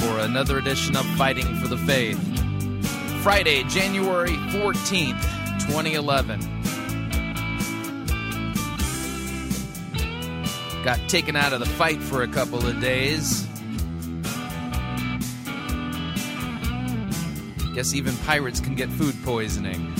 for another edition of Fighting for the Faith. Friday, January 14th, 2011. Got taken out of the fight for a couple of days. Guess even pirates can get food poisoning.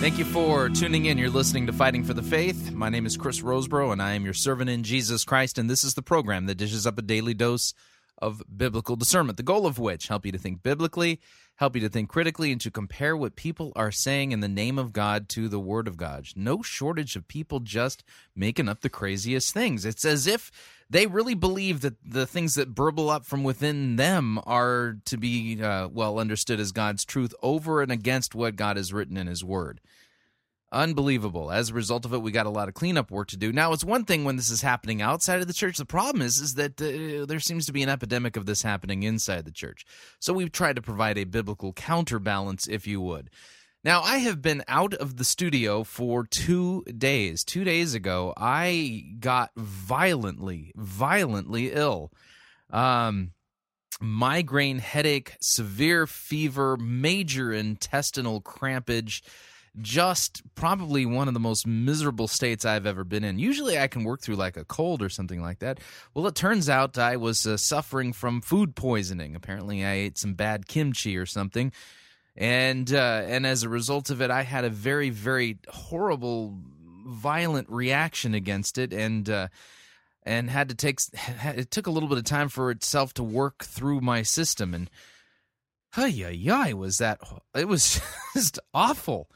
Thank you for tuning in. You're listening to Fighting for the Faith. My name is Chris Roseborough, and I am your servant in Jesus Christ, and this is the program that dishes up a daily dose of biblical discernment, the goal of which help you to think biblically, help you to think critically, and to compare what people are saying in the name of God to the Word of God. No shortage of people just making up the craziest things. It's as if they really believe that the things that burble up from within them are to be well understood as God's truth over and against what God has written in His Word. Unbelievable. As a result of it, we got a lot of cleanup work to do. Now, it's one thing when this is happening outside of the church. The problem is that there seems to be an epidemic of this happening inside the church. So we've tried to provide a biblical counterbalance, if you would. Now, I have been out of the studio for 2 days. 2 days ago, I got violently ill. Migraine, headache, severe fever, major intestinal crampage. Just probably one of the most miserable states I've ever been in. Usually I can work through like a cold or something like that. Well, it turns out I was suffering from food poisoning. Apparently I ate some bad kimchi or something. And as a result of it, I had a very, very horrible, violent reaction against it. And had to it took a little bit of time for itself to work through my system. And it was just awful.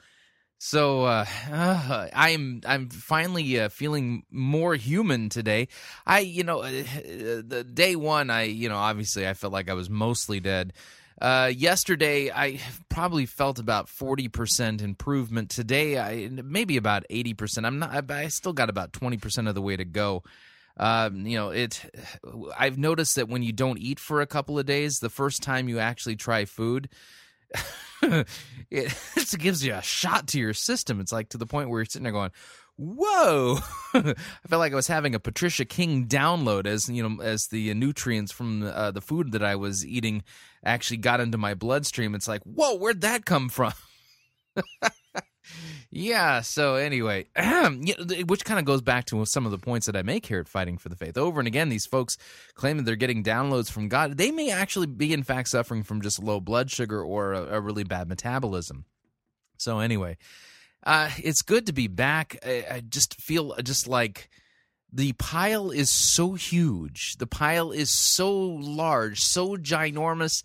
So I'm finally feeling more human today. The day one, obviously I felt like I was mostly dead. Yesterday, I probably felt about 40% improvement. Today, maybe about 80%. I still got about 20% of the way to go. I've noticed that when you don't eat for a couple of days, the first time you actually try food. It gives you a shot to your system. It's like to the point where you're sitting there going, whoa. I felt like I was having a Patricia King download as the nutrients from the food that I was eating actually got into my bloodstream. It's like, whoa, where'd that come from? Yeah, so anyway, which kind of goes back to some of the points that I make here at Fighting for the Faith. Over and again, these folks claim that they're getting downloads from God. They may actually be, in fact, suffering from just low blood sugar or a really bad metabolism. So anyway, it's good to be back. I just feel just like the pile is so huge. The pile is so large, so ginormous,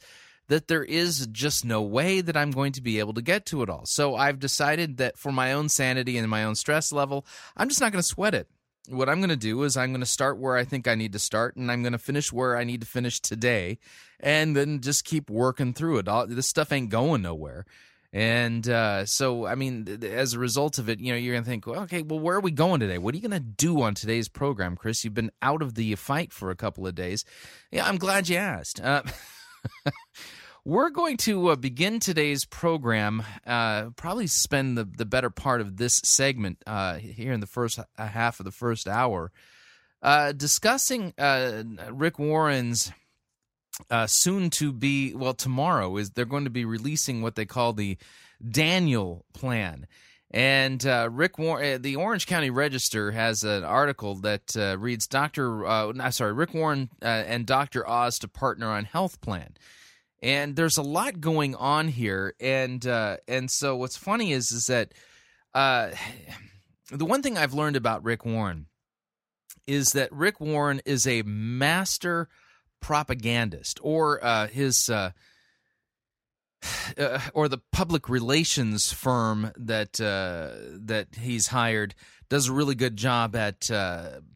that there is just no way that I'm going to be able to get to it all. So I've decided that for my own sanity and my own stress level, I'm just not going to sweat it. What I'm going to do is I'm going to start where I think I need to start, and I'm going to finish where I need to finish today, and then just keep working through it. This stuff ain't going nowhere. And as a result of it, you're going to think, well, okay, well, where are we going today? What are you going to do on today's program, Chris? You've been out of the fight for a couple of days. Yeah, I'm glad you asked. We're going to begin today's program, probably spend the better part of this segment here in the first half of the first hour, discussing Rick Warren's soon to be, well, tomorrow, is they're going to be releasing what they call the Daniel Plan. And Rick Warren, the Orange County Register has an article that reads, Rick Warren and Dr. Oz to partner on health plan. And there's a lot going on here. And so what's funny is that the one thing I've learned about Rick Warren is that Rick Warren is a master propagandist, or or the public relations firm that that he's hired does a really good job at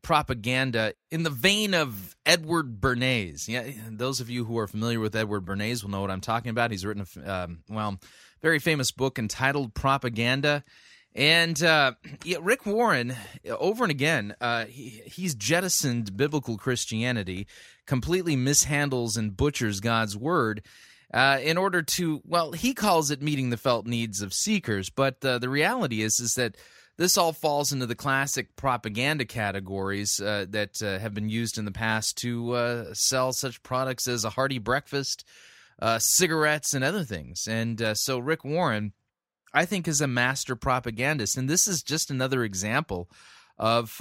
propaganda in the vein of Edward Bernays. Yeah, those of you who are familiar with Edward Bernays will know what I'm talking about. He's written a very famous book entitled Propaganda. And Rick Warren, over and again, he's jettisoned biblical Christianity, completely mishandles and butchers God's word, in order to, well, he calls it meeting the felt needs of seekers, but the reality is that this all falls into the classic propaganda categories that have been used in the past to sell such products as a hearty breakfast, cigarettes, and other things. And so Rick Warren, I think, is a master propagandist, and this is just another example of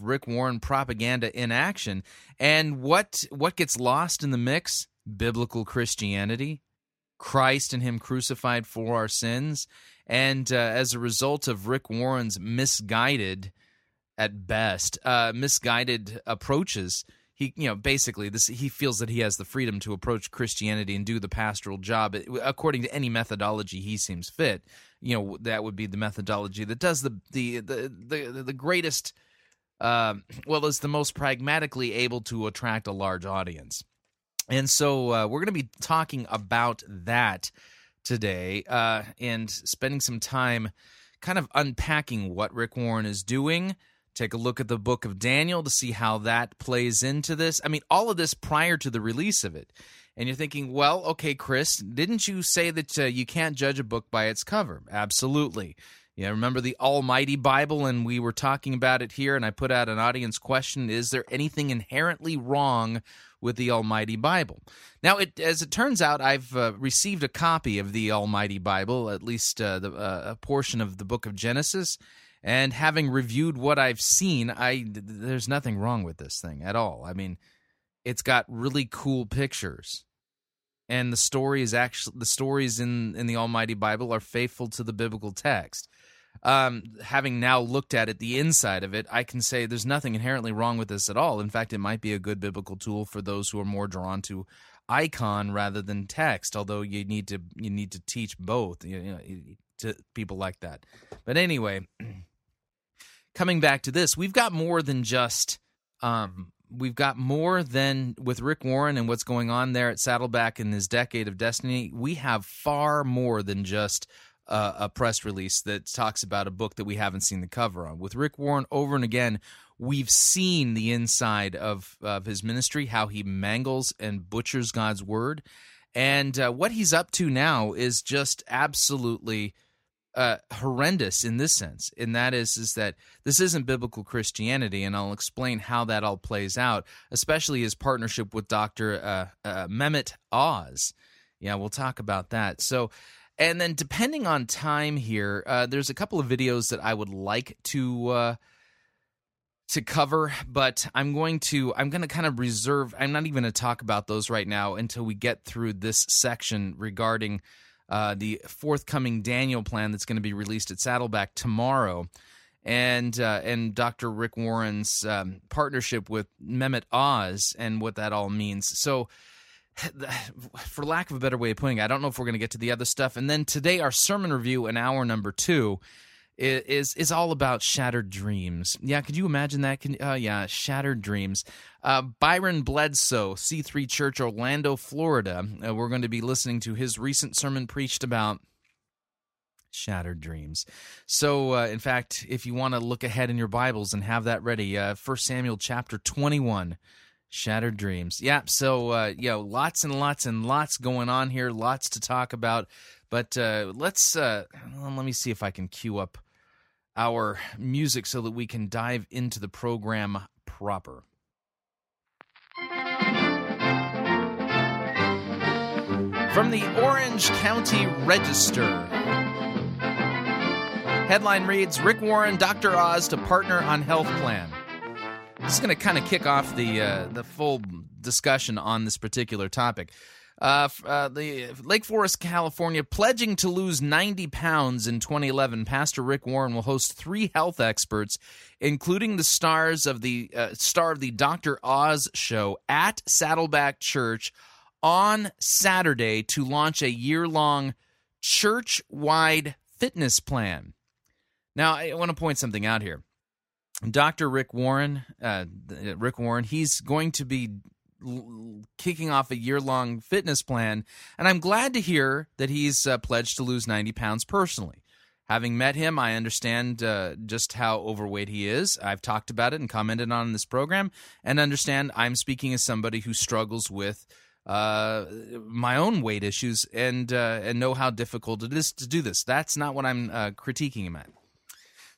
Rick Warren propaganda in action. And what gets lost in the mix? Biblical Christianity, Christ and Him crucified for our sins, and as a result of Rick Warren's misguided approaches, he feels that he has the freedom to approach Christianity and do the pastoral job according to any methodology he seems fit. You know, that would be the methodology that does the greatest, is the most pragmatically able to attract a large audience. And so we're going to be talking about that today and spending some time kind of unpacking what Rick Warren is doing. Take a look at the book of Daniel to see how that plays into this. I mean, all of this prior to the release of it. And you're thinking, well, okay, Chris, didn't you say that you can't judge a book by its cover? Absolutely. Yeah, remember the Almighty Bible, and we were talking about it here, and I put out an audience question, is there anything inherently wrong with the Almighty Bible? Now, as it turns out, I've received a copy of the Almighty Bible, at least a portion of the book of Genesis, and having reviewed what I've seen, there's nothing wrong with this thing at all. I mean, it's got really cool pictures. And the story is the stories in the Almighty Bible are faithful to the biblical text. Having now looked at it, the inside of it, I can say there's nothing inherently wrong with this at all. In fact, it might be a good biblical tool for those who are more drawn to icon rather than text. Although you need to teach both to people like that. But anyway, coming back to this, we've got more than just. We've got more than with Rick Warren and what's going on there at Saddleback in his Decade of Destiny. We have far more than just a press release that talks about a book that we haven't seen the cover on. With Rick Warren, over and again, we've seen the inside of his ministry, how he mangles and butchers God's word. And what he's up to now is just absolutely horrendous in this sense, and that is that this isn't biblical Christianity, and I'll explain how that all plays out, especially his partnership with Dr. Mehmet Oz. Yeah, we'll talk about that. So, and then depending on time here, there's a couple of videos that I would like to cover, but I'm going to kind of reserve. I'm not even going to talk about those right now until we get through this section regarding the forthcoming Daniel Plan that's going to be released at Saddleback tomorrow, and Dr. Rick Warren's partnership with Mehmet Oz and what that all means. So, for lack of a better way of putting it, I don't know if we're going to get to the other stuff. And then today, our sermon review in hour number 2 is all about shattered dreams. Yeah, could you imagine that? Shattered dreams. Byron Bledsoe, C3 Church, Orlando, Florida. We're going to be listening to his recent sermon preached about shattered dreams. So, in fact, if you want to look ahead in your Bibles and have that ready, 1 Samuel chapter 21, shattered dreams. Yeah, so, lots and lots and lots going on here, lots to talk about. But let me see if I can cue up our music so that we can dive into the program proper. from the Orange County Register. Headline reads, Rick Warren, Dr. Oz to partner on health plan. This is going to kind of kick off the full discussion on this particular topic. The Lake Forest, California, pledging to lose 90 pounds in 2011, Pastor Rick Warren will host three health experts, including the star of the Dr. Oz show at Saddleback Church on Saturday to launch a year-long church-wide fitness plan. Now, I want to point something out here. Dr. Rick Warren, he's going to be kicking off a year-long fitness plan, and I'm glad to hear that he's pledged to lose 90 pounds personally. Having met him, I understand just how overweight he is. I've talked about it and commented on this program, and understand I'm speaking as somebody who struggles with my own weight issues and know how difficult it is to do this. That's not what I'm critiquing him at.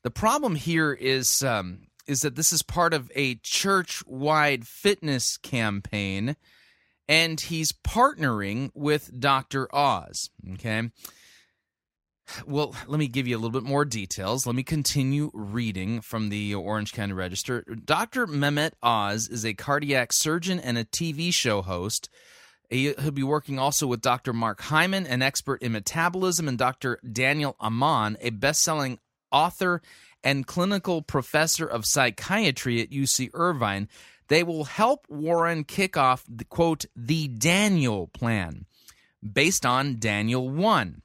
The problem here is that this is part of a church-wide fitness campaign, and he's partnering with Dr. Oz, okay? Well, let me give you a little bit more details. Let me continue reading from the Orange County Register. Dr. Mehmet Oz is a cardiac surgeon and a TV show host. He'll be working also with Dr. Mark Hyman, an expert in metabolism, and Dr. Daniel Amen, a best-selling author and clinical professor of psychiatry at UC Irvine. They will help Warren kick off the, quote, the Daniel Plan, based on Daniel 1,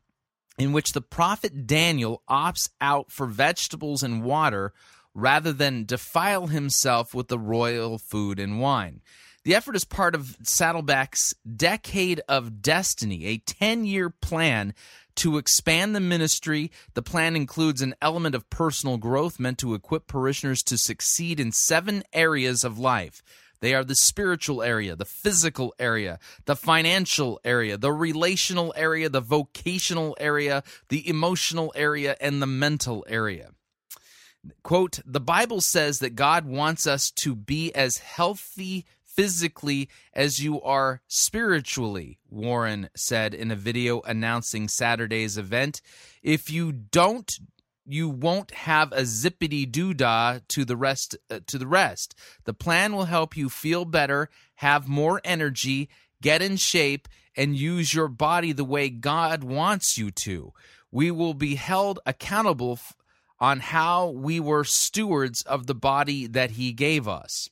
in which the prophet Daniel opts out for vegetables and water rather than defile himself with the royal food and wine. The effort is part of Saddleback's Decade of Destiny, a 10-year plan to expand the ministry. The plan includes an element of personal growth meant to equip parishioners to succeed in 7 areas of life. They are the spiritual area, the physical area, the financial area, the relational area, the vocational area, the emotional area, and the mental area. Quote, the Bible says that God wants us to be as healthy physically as you are spiritually, Warren said in a video announcing Saturday's event. If you don't, you won't have a zippity doo-dah to the rest. The plan will help you feel better, have more energy, get in shape, and use your body the way God wants you to. We will be held accountable on how we were stewards of the body that he gave us.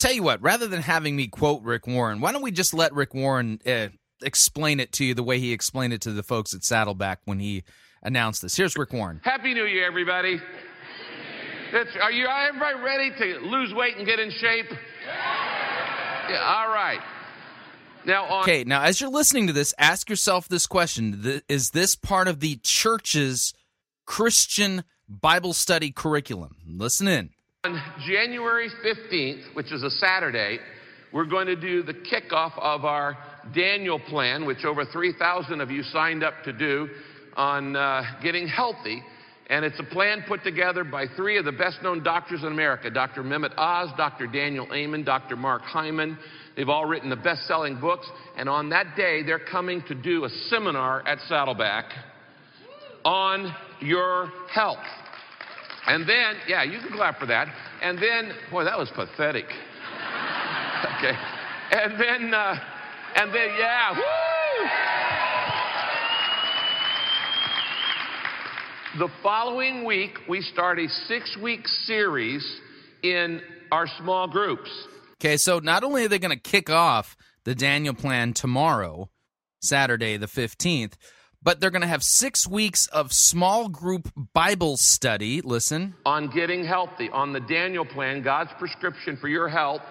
Tell you what, rather than having me quote Rick Warren, why don't we just let Rick Warren explain it to you the way he explained it to the folks at Saddleback when he announced this. Here's Rick Warren. Happy New Year, everybody. Everybody ready to lose weight and get in shape? Yeah, all right. Now, as you're listening to this, ask yourself this question. Is this part of the church's Christian Bible study curriculum? Listen in. On January 15th, which is a Saturday, we're going to do the kickoff of our Daniel Plan, which over 3,000 of you signed up to do, on getting healthy. And it's a plan put together by 3 of the best-known doctors in America, Dr. Mehmet Oz, Dr. Daniel Amen, Dr. Mark Hyman. They've all written the best-selling books. And on that day, they're coming to do a seminar at Saddleback on your health. And then, yeah, you can clap for that. And then, boy, that was pathetic. Okay. And then, yeah, woo! The following week, we start a 6-week series in our small groups. Okay, so not only are they going to kick off the Daniel Plan tomorrow, Saturday the 15th, but they're going to have 6 weeks of small group Bible study, listen. On getting healthy, on the Daniel Plan, God's prescription for your health,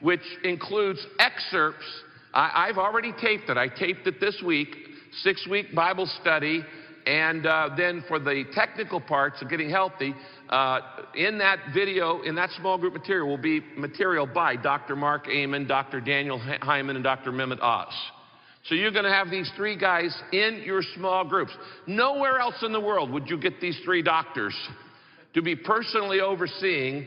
which includes excerpts. I've already taped it. I taped it this week, 6-week Bible study. And then for the technical parts of getting healthy, in that video, in that small group material, will be material by Dr. Mark Amen, Dr. Daniel Hyman, and Dr. Mehmet Oz. So you're going to have these 3 guys in your small groups. Nowhere else in the world would you get these 3 doctors to be personally overseeing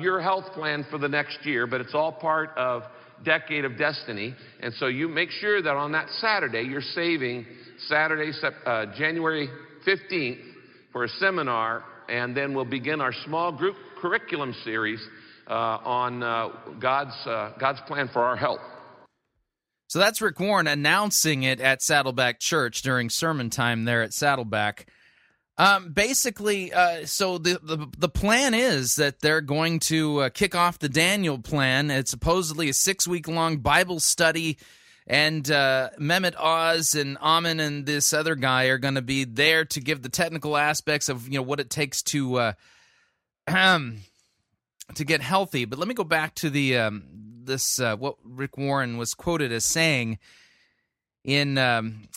your health plan for the next year, but it's all part of decade of destiny. And so you make sure that on that Saturday, you're saving Saturday, January 15th for a seminar, and then we'll begin our small group curriculum series on God's plan for our help. So that's Rick Warren announcing it at Saddleback Church during sermon time there at Saddleback. So the plan is that they're going to kick off the Daniel Plan. It's supposedly a 6-week-long Bible study, and Mehmet Oz and Amen and this other guy are going to be there to give the technical aspects of, you know, what it takes to get healthy. But let me go back to the what Rick Warren was quoted as saying. In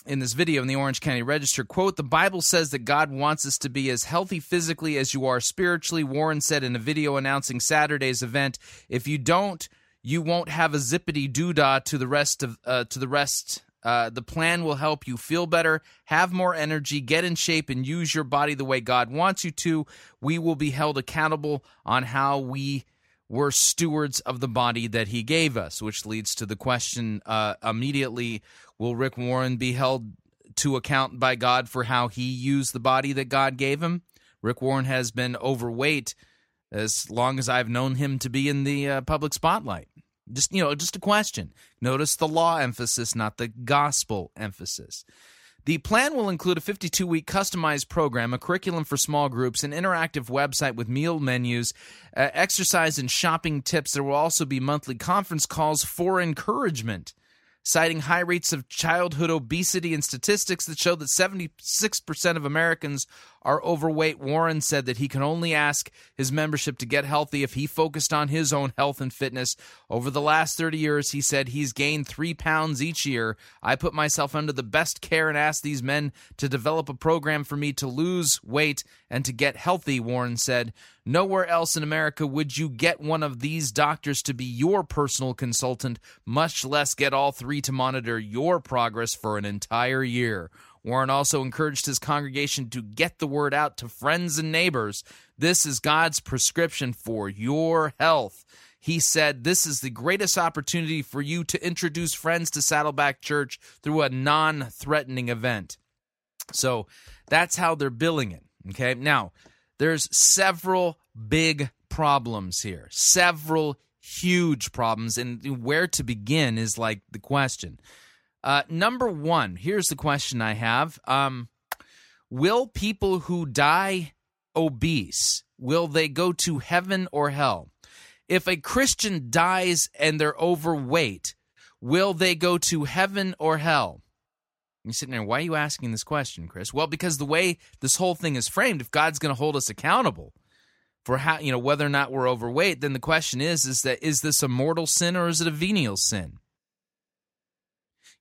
this video in the Orange County Register, quote, "The Bible says that God wants us to be as healthy physically as you are spiritually," Warren said in a video announcing Saturday's event. "If you don't, you won't have a zippity doodah to the rest of the plan will help you feel better, have more energy, get in shape, and use your body the way God wants you to. We will be held accountable on how we were stewards of the body that he gave us," which leads to the question immediately, will Rick Warren be held to account by God for how he used the body that God gave him? Rick Warren has been overweight as long as I've known him to be in the public spotlight. Just a question. Notice the law emphasis, not the gospel emphasis. The plan will include a 52-week customized program, a curriculum for small groups, an interactive website with meal menus, exercise and shopping tips. There will also be monthly conference calls for encouragement, citing high rates of childhood obesity and statistics that show that 76% of Americans are overweight. Warren said that he can only ask his membership to get healthy if he focused on his own health and fitness. Over the last 30 years, he said, he's gained 3 pounds each year. "I put myself under the best care and asked these men to develop a program for me to lose weight and to get healthy," Warren said. "Nowhere else in America would you get one of these doctors to be your personal consultant, much less get all three to monitor your progress for an entire year." Warren also encouraged his congregation to get the word out to friends and neighbors. "This is God's prescription for your health." He said, "This is the greatest opportunity for you to introduce friends to Saddleback Church through a non-threatening event." So that's how they're billing it. Okay, now, there's several big problems here, several huge problems, and where to begin is like the question. Number one, here's the question I have. Will people who die obese, will they go to heaven or hell? If a Christian dies and they're overweight, will they go to heaven or hell? You're sitting there, why are you asking this question, Chris? Well, because the way this whole thing is framed, if God's going to hold us accountable for how, you know, whether or not we're overweight, then the question is this a mortal sin or is it a venial sin?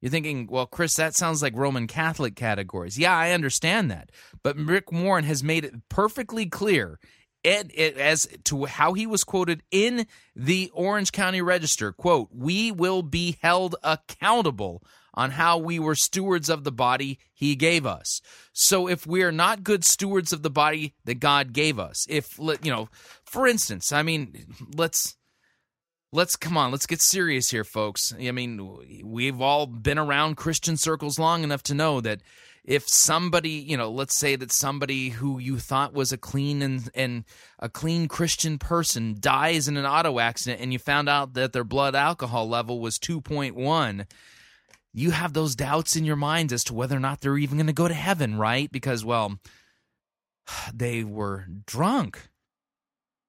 You're thinking, well, Chris, that sounds like Roman Catholic categories. Yeah, I understand that. But Rick Warren has made it perfectly clear as to how he was quoted in the Orange County Register, quote, "We will be held accountable on how we were stewards of the body he gave us." So if we are not good stewards of the body that God gave us, if, you know, for instance, I mean, let's get serious here, folks. I mean, we've all been around Christian circles long enough to know that if somebody, you know, let's say that somebody who you thought was a clean and a clean Christian person dies in an auto accident and you found out that their blood alcohol level was 2.1, you have those doubts in your minds as to whether or not they're even going to go to heaven, right? Because, well, they were drunk,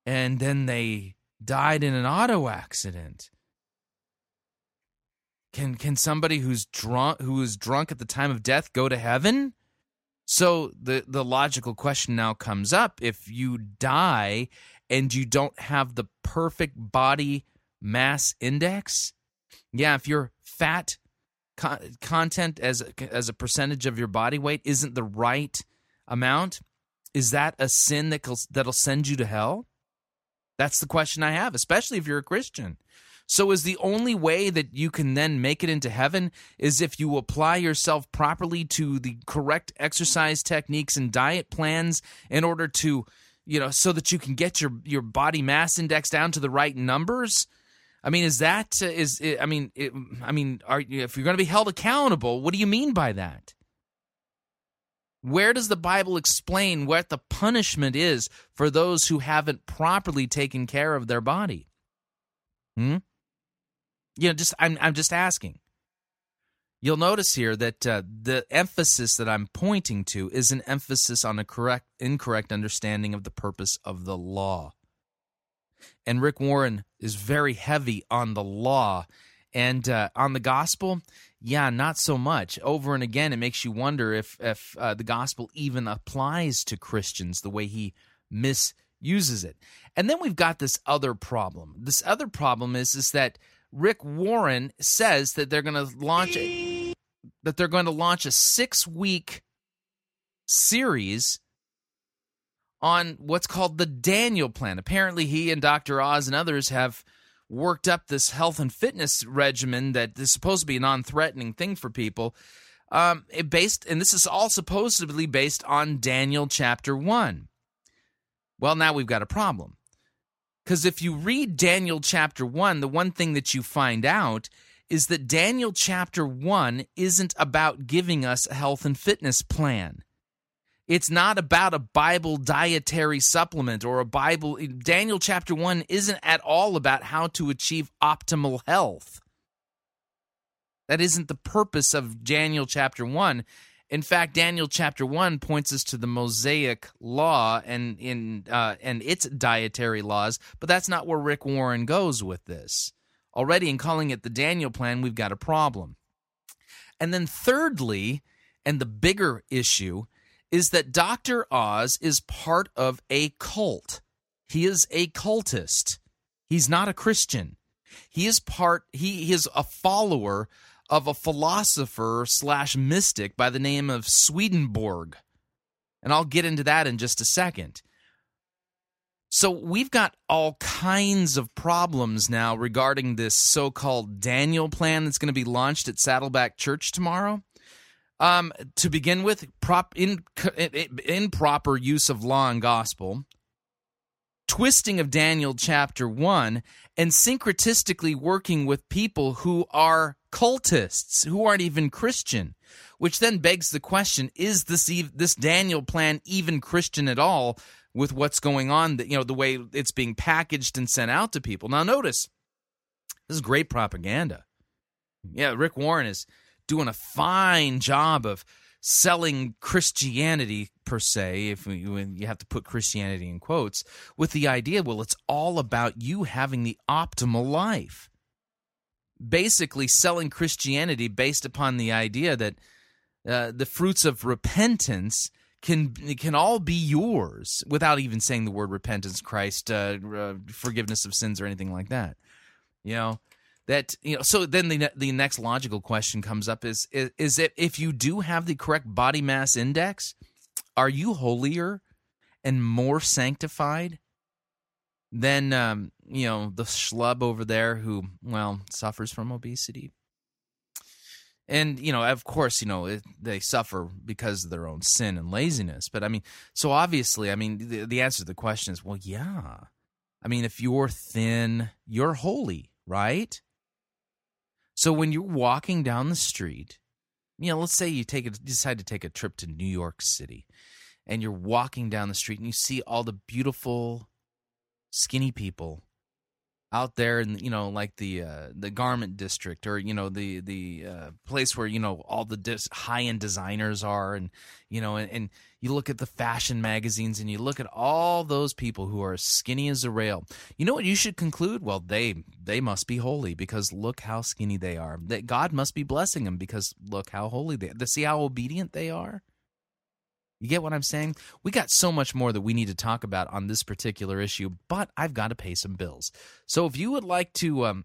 and then they died in an auto accident. Can somebody who is drunk at the time of death go to heaven? So the logical question now comes up. If you die and you don't have the perfect body mass index, yeah, if you're fat, content as a percentage of your body weight isn't the right amount, is that a sin that'll send you to hell? That's the question I have, especially if you're a Christian. So is the only way that you can then make it into heaven is if you apply yourself properly to the correct exercise techniques and diet plans in order to, you know, so that you can get your body mass index down to the right numbers? I mean, if you're going to be held accountable, what do you mean by that? Where does the Bible explain what the punishment is for those who haven't properly taken care of their body? I'm just asking. You'll notice here that the emphasis that I'm pointing to is an emphasis on a incorrect understanding of the purpose of the law. And Rick Warren is very heavy on the law, and on the gospel, yeah, not so much. Over and again, it makes you wonder if the gospel even applies to Christians the way he misuses it. And then we've got this other problem. This other problem is that Rick Warren says that they're going to launch a 6-week series on what's called the Daniel Plan. Apparently, he and Dr. Oz and others have worked up this health and fitness regimen that is supposed to be a non-threatening thing for people. This is all supposedly based on Daniel chapter 1. Well, now we've got a problem. Because if you read Daniel chapter 1, the one thing that you find out is that Daniel chapter 1 isn't about giving us a health and fitness plan. It's not about a Bible dietary supplement or a Bible. Daniel chapter 1 isn't at all about how to achieve optimal health. That isn't the purpose of Daniel chapter 1. In fact, Daniel chapter 1 points us to the Mosaic law and its dietary laws, but that's not where Rick Warren goes with this. Already in calling it the Daniel Plan, we've got a problem. And then thirdly, and the bigger issue, is that Dr. Oz is part of a cult. He is a cultist. He's not a Christian. He is a follower of a philosopher / mystic by the name of Swedenborg. And I'll get into that in just a second. So we've got all kinds of problems now regarding this so-called Daniel Plan that's going to be launched at Saddleback Church tomorrow. To begin with, improper use of law and gospel, twisting of Daniel chapter 1, and syncretistically working with people who are cultists, who aren't even Christian, which then begs the question, is this Daniel Plan even Christian at all with what's going on, the way it's being packaged and sent out to people? Now notice, this is great propaganda. Yeah, Rick Warren is doing a fine job of selling Christianity, per se, if you have to put Christianity in quotes, with the idea, well, it's all about you having the optimal life. Basically selling Christianity based upon the idea that the fruits of repentance can all be yours, without even saying the word repentance, Christ, forgiveness of sins, or anything like that, So then the next logical question comes up is that if you do have the correct body mass index, are you holier and more sanctified than the schlub over there who suffers from obesity? And of course, they suffer because of their own sin and laziness. But the answer to the question is if you're thin, you're holy, right? So when you're walking down the street, let's say you decide to take a trip to New York City, and you're walking down the street and you see all the beautiful skinny people out there, and like the garment district, or the place where all the high-end designers are, and and you look at the fashion magazines and you look at all those people who are as skinny as a rail. You know what you should conclude? Well, they must be holy, because look how skinny they are. That God must be blessing them, because look how holy they are. See how obedient they are? You get what I'm saying? We got so much more that we need to talk about on this particular issue, but I've got to pay some bills. So if you would like to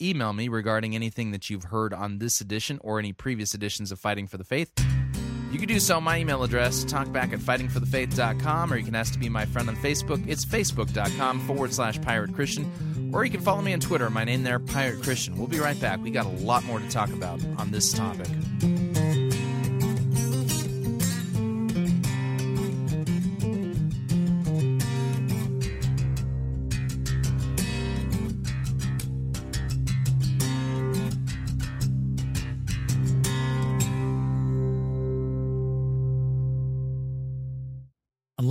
email me regarding anything that you've heard on this edition or any previous editions of Fighting for the Faith, you can do so. My email address, talkback@fightingforthefaith.com, or you can ask to be my friend on Facebook. It's facebook.com/Pirate Christian, or you can follow me on Twitter. My name there, Pirate Christian. We'll be right back. We got a lot more to talk about on this topic.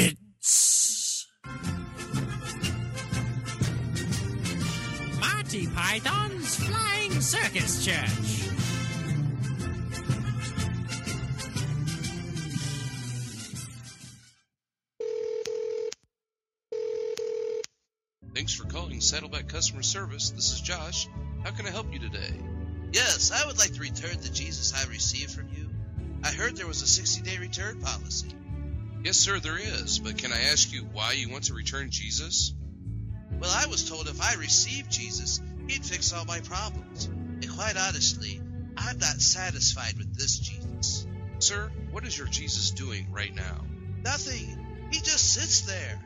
It's Monty Python's Flying Circus Church. Thanks for calling Saddleback Customer Service. This is Josh. How can I help you today? Yes, I would like to return the Jesus I received from you. I heard there was a 60-day return policy. Yes, sir, there is. But can I ask you why you want to return Jesus? Well, I was told if I received Jesus, he'd fix all my problems. And quite honestly, I'm not satisfied with this Jesus. Sir, what is your Jesus doing right now? Nothing. He just sits there.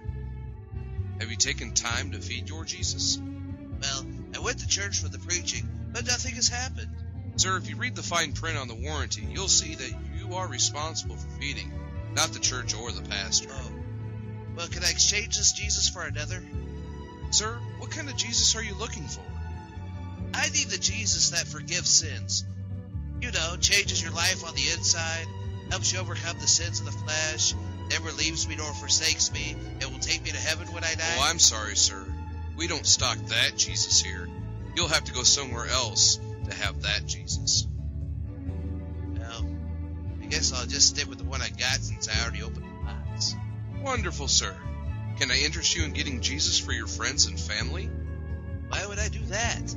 Have you taken time to feed your Jesus? Well, I went to church for the preaching, but nothing has happened. Sir, if you read the fine print on the warranty, you'll see that you are responsible for feeding, not the church or the pastor. Oh. Well, can I exchange this Jesus for another? Sir, what kind of Jesus are you looking for? I need the Jesus that forgives sins. You know, changes your life on the inside, helps you overcome the sins of the flesh, never leaves me nor forsakes me, and will take me to heaven when I die. Oh, I'm sorry, sir. We don't stock that Jesus here. You'll have to go somewhere else to have that Jesus. Well, I guess I'll just stick with the one I got since I already opened the box. Wonderful, sir. Can I interest you in getting Jesus for your friends and family? Why would I do that?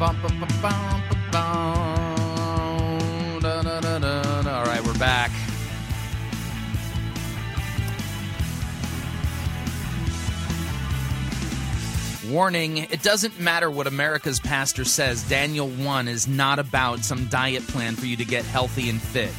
All right, we're back. Warning, it doesn't matter what America's pastor says. Daniel 1 is not about some diet plan for you to get healthy and fit.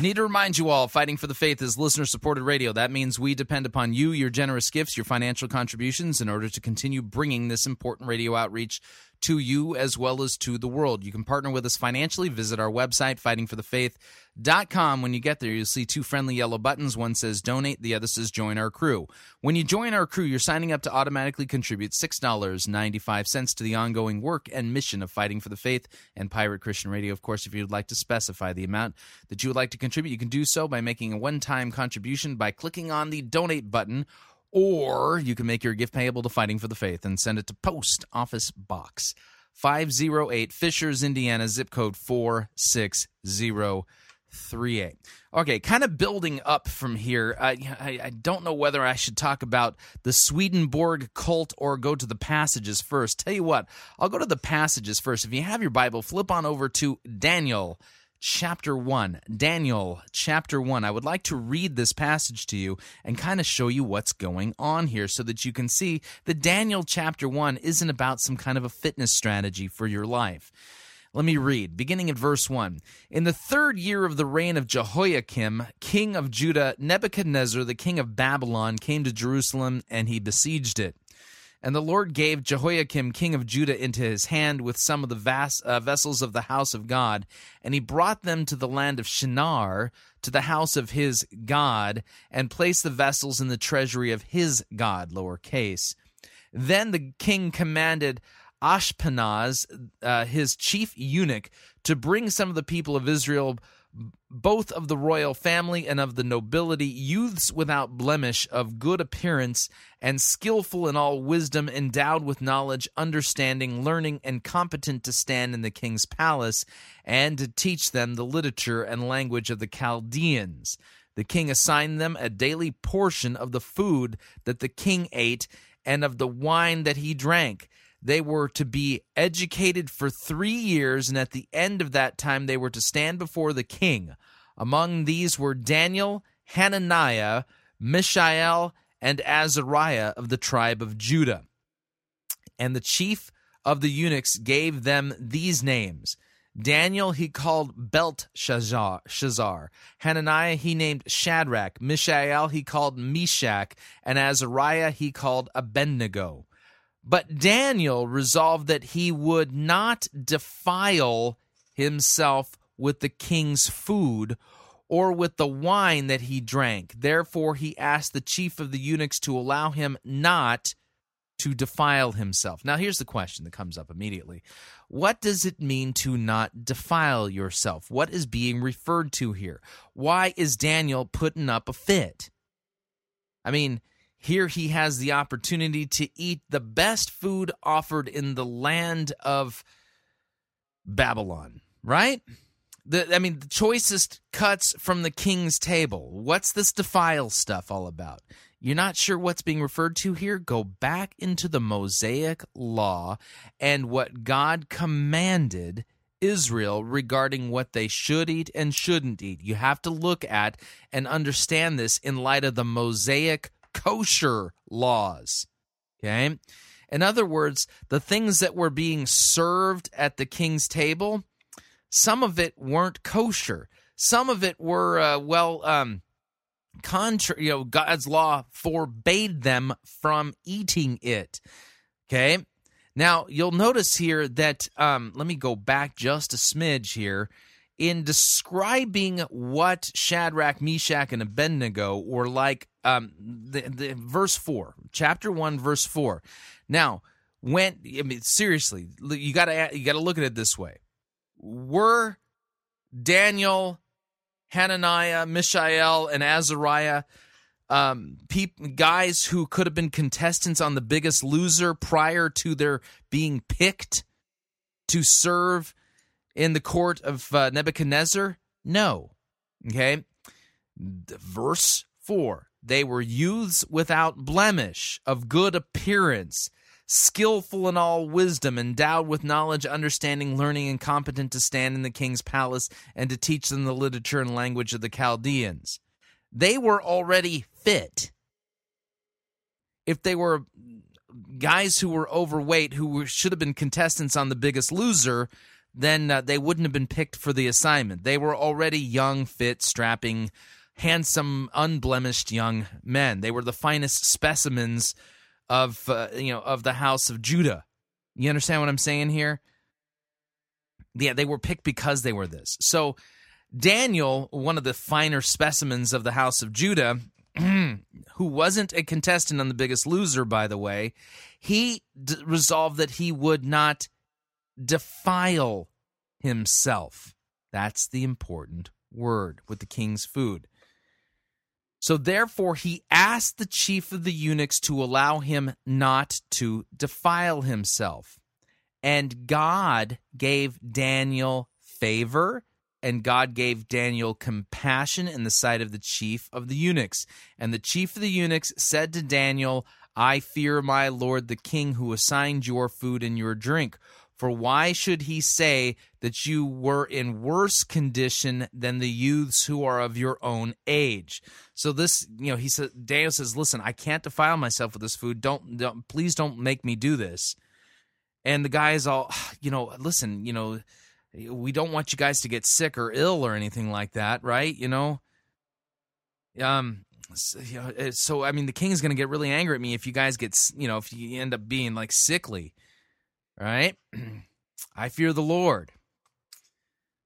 Need to remind you all, Fighting for the Faith is listener-supported radio. That means we depend upon you, your generous gifts, your financial contributions, in order to continue bringing this important radio outreach to you as well as to the world. You can partner with us financially. Visit our website, fightingforthefaith.com. When you get there, you'll see two friendly yellow buttons. One says donate, the other says join our crew. When you join our crew, you're signing up to automatically contribute $6.95 to the ongoing work and mission of Fighting for the Faith and Pirate Christian Radio. Of course, if you'd like to specify the amount that you would like to contribute, you can do so by making a one-time contribution by clicking on the donate button. Or you can make your gift payable to Fighting for the Faith and send it to Post Office Box 508, Fishers, Indiana, zip code 46038. Okay, kind of building up from here, I don't know whether I should talk about the Swedenborg cult or go to the passages first. Tell you what, I'll go to the passages first. If you have your Bible, flip on over to Daniel chapter 1. Daniel chapter 1. I would like to read this passage to you and kind of show you what's going on here so that you can see that Daniel chapter 1 isn't about some kind of a fitness strategy for your life. Let me read, beginning at verse 1. In the third year of the reign of Jehoiakim, king of Judah, Nebuchadnezzar, the king of Babylon, came to Jerusalem, and he besieged it. And the Lord gave Jehoiakim, king of Judah, into his hand with some of the vessels of the house of God, and he brought them to the land of Shinar, to the house of his God, and placed the vessels in the treasury of his God, lowercase. Then the king commanded Ashpenaz, his chief eunuch, to bring some of the people of Israel, both of the royal family and of the nobility, youths without blemish, of good appearance, and skillful in all wisdom, endowed with knowledge, understanding, learning, and competent to stand in the king's palace, and to teach them the literature and language of the Chaldeans. The king assigned them a daily portion of the food that the king ate and of the wine that he drank. They were to be educated for 3 years, and at the end of that time they were to stand before the king. Among these were Daniel, Hananiah, Mishael, and Azariah of the tribe of Judah. And the chief of the eunuchs gave them these names. Daniel he called Belteshazzar. Hananiah he named Shadrach. Mishael he called Meshach. And Azariah he called Abednego. But Daniel resolved that he would not defile himself with the king's food or with the wine that he drank. Therefore, he asked the chief of the eunuchs to allow him not to defile himself. Now, here's the question that comes up immediately. What does it mean to not defile yourself? What is being referred to here? Why is Daniel putting up a fit? I mean, here he has the opportunity to eat the best food offered in the land of Babylon, right? The choicest cuts from the king's table. What's this defile stuff all about? You're not sure what's being referred to here? Go back into the Mosaic law and what God commanded Israel regarding what they should eat and shouldn't eat. You have to look at and understand this in light of the Mosaic law. Kosher laws, okay? In other words, the things that were being served at the king's table, some of it weren't kosher. Some of it were, God's law forbade them from eating it, okay? Now, you'll notice here that, let me go back just a smidge here. In describing what Shadrach, Meshach, and Abednego were like, the verse 4, chapter 1, verse 4. Now, seriously, you got to look at it this way. Were Daniel, Hananiah, Mishael, and Azariah guys who could have been contestants on The Biggest Loser prior to their being picked to serve in the court of Nebuchadnezzar? No. Okay? Verse 4. They were youths without blemish, of good appearance, skillful in all wisdom, endowed with knowledge, understanding, learning, and competent to stand in the king's palace and to teach them the literature and language of the Chaldeans. They were already fit. If they were guys who were overweight, who should have been contestants on The Biggest Loser, then they wouldn't have been picked for the assignment. They were already young, fit, strapping, handsome, unblemished young men. They were the finest specimens of the house of Judah. You understand what I'm saying here? Yeah, they were picked because they were this. So Daniel, one of the finer specimens of the house of Judah, who wasn't a contestant on The Biggest Loser, by the way, he resolved that he would not defile himself. That's the important word with the king's food. So therefore, he asked the chief of the eunuchs to allow him not to defile himself. And God gave Daniel favor, and God gave Daniel compassion in the sight of the chief of the eunuchs. And the chief of the eunuchs said to Daniel, I fear my lord the king, who assigned your food and your drink. For why should he say that you were in worse condition than the youths who are of your own age? So this, you know, he says, Daniel says, listen, I can't defile myself with this food. Don't please don't make me do this. And the guy is all, you know, listen, you know, we don't want you guys to get sick or ill or anything like that, right? You know, so I mean, the king is going to get really angry at me if you guys get, you know, if you end up being like sickly. Right? I fear the Lord.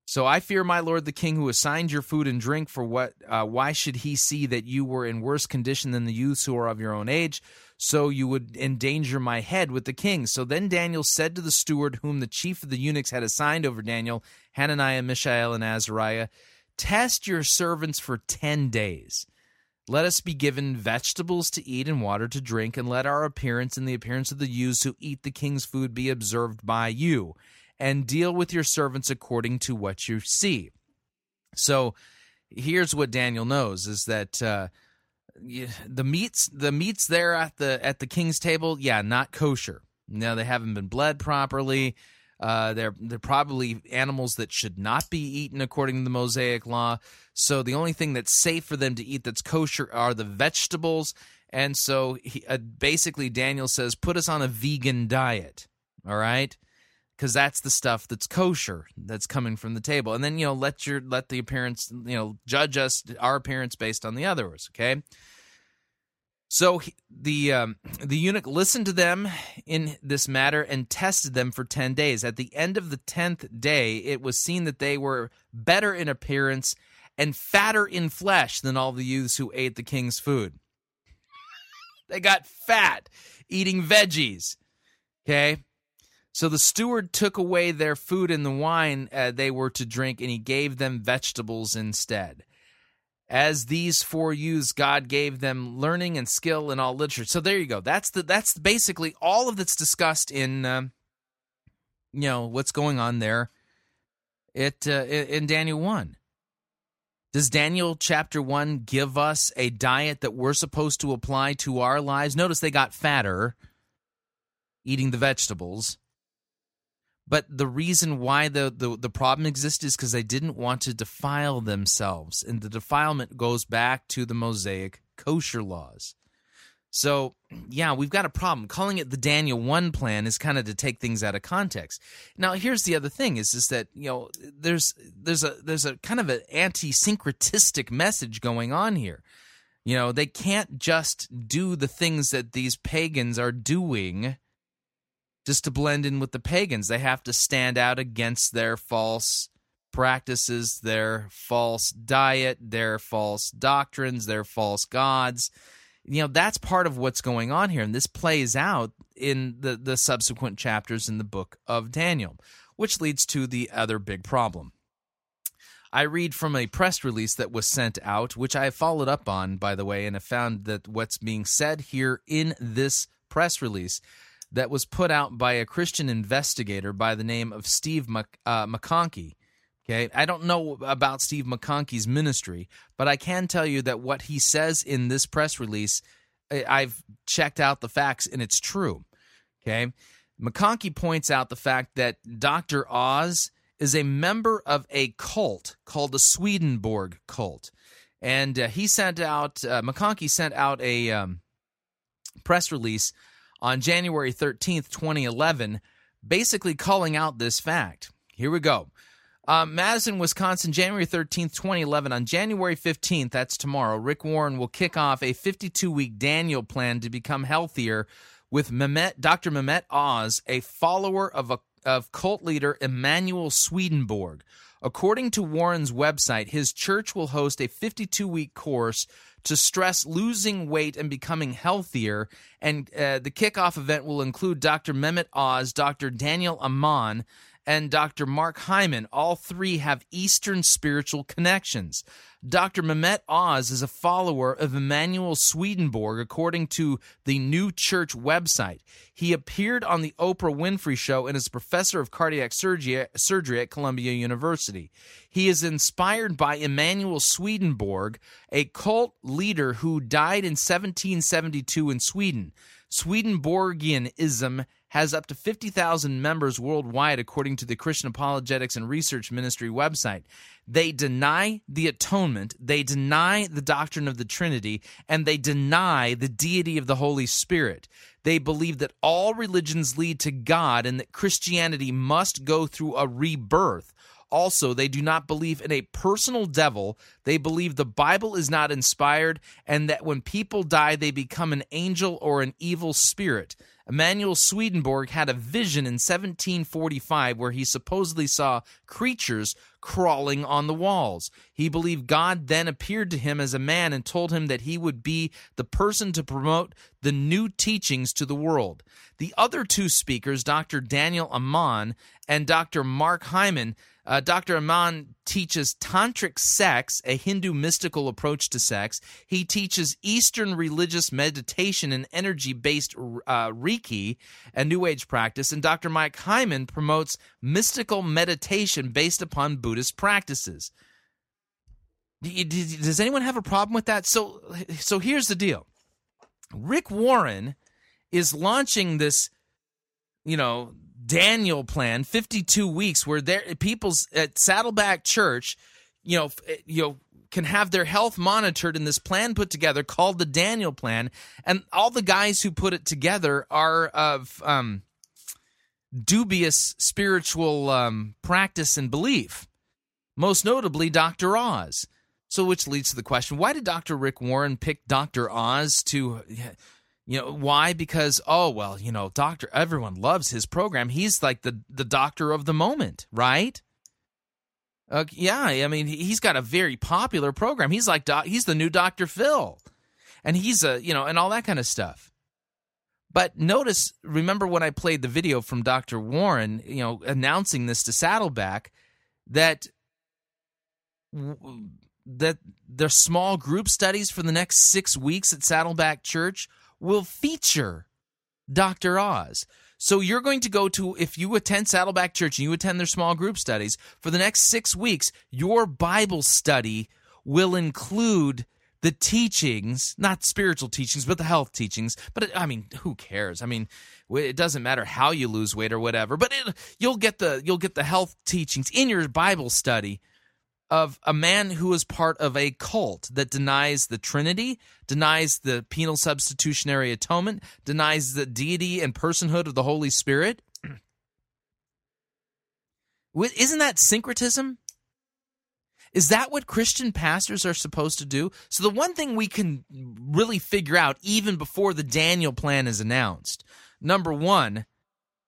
So I fear my Lord the King, who assigned your food and drink. For what? Why should he see that you were in worse condition than the youths who are of your own age, so you would endanger my head with the king? So then Daniel said to the steward, whom the chief of the eunuchs had assigned over Daniel, Hananiah, Mishael, and Azariah, test your servants for 10 days. Let us be given vegetables to eat and water to drink, and let our appearance and the appearance of the youths who eat the king's food be observed by you, and deal with your servants according to what you see. So here's what Daniel knows, is that the meats there at the king's table, yeah, not kosher. No, they haven't been bled properly. They're probably animals that should not be eaten according to the Mosaic law. So the only thing that's safe for them to eat that's kosher are the vegetables. And so basically Daniel says, put us on a vegan diet, all right? Because that's the stuff that's kosher that's coming from the table. And then, you know, let the appearance, you know, judge us, our appearance based on the others, okay? So the eunuch listened to them in this matter and tested them for 10 days. At the end of the 10th day, it was seen that they were better in appearance and fatter in flesh than all the youths who ate the king's food. They got fat eating veggies, okay? So the steward took away their food and the wine they were to drink, and he gave them vegetables instead. As these four youths, God gave them learning and skill in all literature. So there you go. That's basically all of that's discussed in, you know, what's going on there. In Daniel 1. Does Daniel chapter 1 give us a diet that we're supposed to apply to our lives? Notice they got fatter eating the vegetables. But the reason why the problem existed is because they didn't want to defile themselves. And the defilement goes back to the Mosaic kosher laws. So, yeah, we've got a problem. Calling it the Daniel 1 plan is kind of to take things out of context. Now, here's the other thing is that, you know, there's a kind of an anti-syncretistic message going on here. You know, they can't just do the things that these pagans are doing just to blend in with the pagans. They have to stand out against their false practices, their false diet, their false doctrines, their false gods. You know, that's part of what's going on here, and this plays out in the subsequent chapters in the book of Daniel, which leads to the other big problem. I read from a press release that was sent out, which I followed up on, by the way, and I found that what's being said here in this press release that was put out by a Christian investigator by the name of Steve McConkie. Okay, I don't know about Steve McConkie's ministry, but I can tell you that what he says in this press release, I've checked out the facts, and it's true. Okay, McConkie points out the fact that Dr. Oz is a member of a cult called the Swedenborg cult, and McConkie sent out a press release on January 13th, 2011, basically calling out this fact. Here we go. Madison, Wisconsin, January 13th, 2011. On January 15th, that's tomorrow, Rick Warren will kick off a 52-week Daniel plan to become healthier with Dr. Mehmet Oz, a follower of cult leader Emanuel Swedenborg. According to Warren's website, his church will host a 52-week course to stress losing weight and becoming healthier, and the kickoff event will include Dr. Mehmet Oz, Dr. Daniel Amen, and Dr. Mark Hyman. All three have Eastern spiritual connections. Dr. Mehmet Oz is a follower of Emanuel Swedenborg, according to the New Church website. He appeared on the Oprah Winfrey Show and is a professor of cardiac surgery at Columbia University. He is inspired by Emanuel Swedenborg, a cult leader who died in 1772 in Sweden. Swedenborgianism has up to 50,000 members worldwide, according to the Christian Apologetics and Research Ministry website. They deny the atonement, they deny the doctrine of the Trinity, and they deny the deity of the Holy Spirit. They believe that all religions lead to God and that Christianity must go through a rebirth. Also, they do not believe in a personal devil. They believe the Bible is not inspired and that when people die, they become an angel or an evil spirit. Emanuel Swedenborg had a vision in 1745 where he supposedly saw creatures crawling on the walls. He believed God then appeared to him as a man and told him that he would be the person to promote the new teachings to the world. The other two speakers, Dr. Daniel Amen and Dr. Mark Hyman, Dr. Amen teaches tantric sex, a Hindu mystical approach to sex. He teaches Eastern religious meditation and energy-based Reiki, a New Age practice. And Dr. Mike Hyman promotes mystical meditation based upon Buddhist practices. Does anyone have a problem with that? So here's the deal. Rick Warren is launching this, Daniel Plan, 52 weeks, where people's at Saddleback Church, can have their health monitored in this plan put together called the Daniel Plan, and all the guys who put it together are of dubious spiritual practice and belief, most notably Dr. Oz. So, which leads to the question: why did Dr. Rick Warren pick Dr. Oz to? Why? Because, doctor, everyone loves his program. He's like the doctor of the moment, right? He's got a very popular program. He's like, he's the new Dr. Phil. And he's and all that kind of stuff. But notice, remember when I played the video from Dr. Warren, announcing this to Saddleback, that their small group studies for the next 6 weeks at Saddleback Church will feature Dr. Oz. So you're going to go to, if you attend Saddleback Church and you attend their small group studies, for the next 6 weeks, your Bible study will include the teachings, not spiritual teachings, but the health teachings. But, who cares? It doesn't matter how you lose weight or whatever, but you'll get the health teachings in your Bible study of a man who is part of a cult that denies the Trinity, denies the penal substitutionary atonement, denies the deity and personhood of the Holy Spirit. Isn't that syncretism? Is that what Christian pastors are supposed to do? So the one thing we can really figure out even before the Daniel Plan is announced, number one,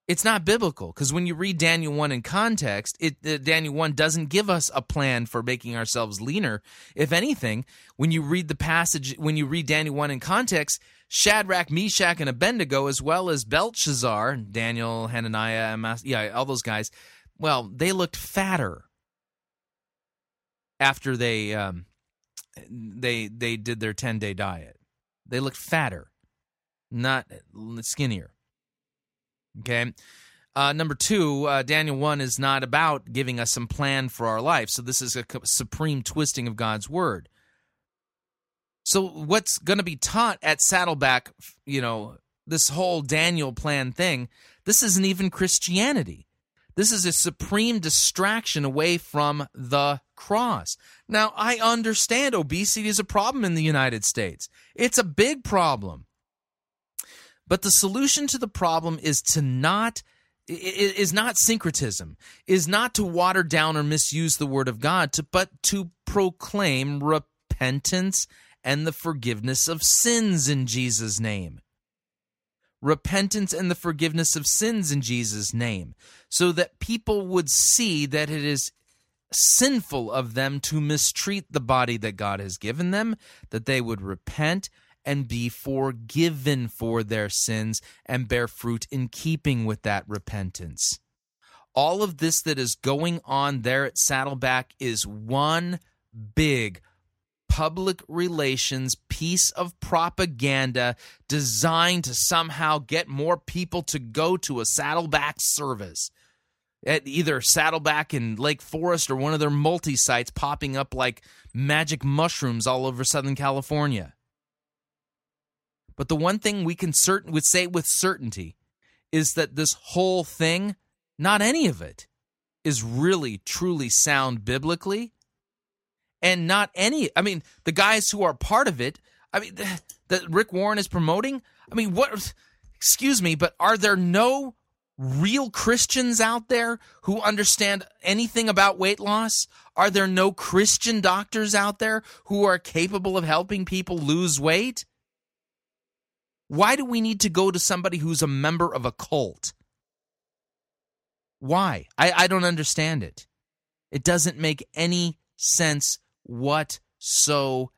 it's not biblical, because when you read Daniel 1 in context, Daniel 1 doesn't give us a plan for making ourselves leaner. If anything, when you read Daniel 1 in context, Shadrach, Meshach, and Abednego, as well as Belshazzar, Daniel, Hananiah, all those guys, well, they looked fatter after they did their 10-day diet. They looked fatter, not skinnier. Okay. Number two, Daniel 1 is not about giving us some plan for our life. So this is a supreme twisting of God's word. So what's going to be taught at Saddleback, this whole Daniel Plan thing, this isn't even Christianity. This is a supreme distraction away from the cross. Now, I understand obesity is a problem in the United States. It's a big problem. But the solution to the problem is not syncretism, is not to water down or misuse the word of God, but to proclaim repentance and the forgiveness of sins in Jesus' name. Repentance and the forgiveness of sins in Jesus' name, so that people would see that it is sinful of them to mistreat the body that God has given them, that they would repent and be forgiven for their sins, and bear fruit in keeping with that repentance. All of this that is going on there at Saddleback is one big public relations piece of propaganda designed to somehow get more people to go to a Saddleback service at either Saddleback in Lake Forest or one of their multi-sites popping up like magic mushrooms all over Southern California. But the one thing we can say with certainty is that this whole thing, not any of it, is really, truly sound biblically. And not any, the guys who are part of it, that Rick Warren is promoting, but are there no real Christians out there who understand anything about weight loss? Are there no Christian doctors out there who are capable of helping people lose weight? Why do we need to go to somebody who's a member of a cult? Why? I don't understand it. It doesn't make any sense whatsoever.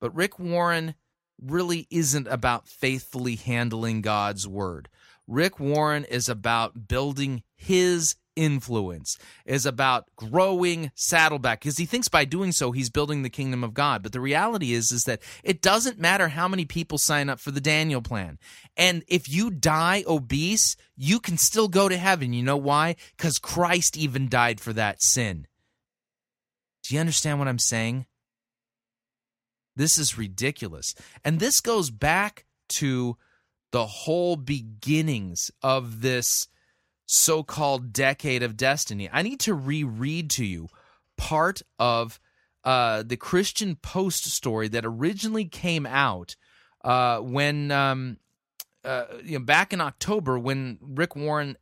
But Rick Warren really isn't about faithfully handling God's word. Rick Warren is about building his influence, is about growing Saddleback, because he thinks by doing so he's building the kingdom of God. But the reality is that it doesn't matter how many people sign up for the Daniel Plan. And if you die obese, you can still go to heaven. You know why? Because Christ even died for that sin. Do you understand what I'm saying? This is ridiculous. And this goes back to the whole beginnings of this so-called decade of destiny. I need to reread to you part of the Christian Post story that originally came out back in October when Rick Warren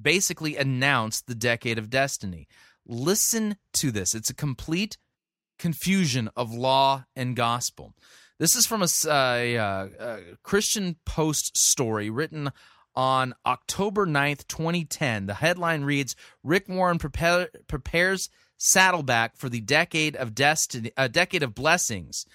basically announced the decade of destiny. Listen to this. It's a complete confusion of law and gospel. This is from a Christian Post story written on October 9th, 2010, the headline reads, Rick Warren prepares Saddleback for the Decade of Destiny, Decade of Blessings,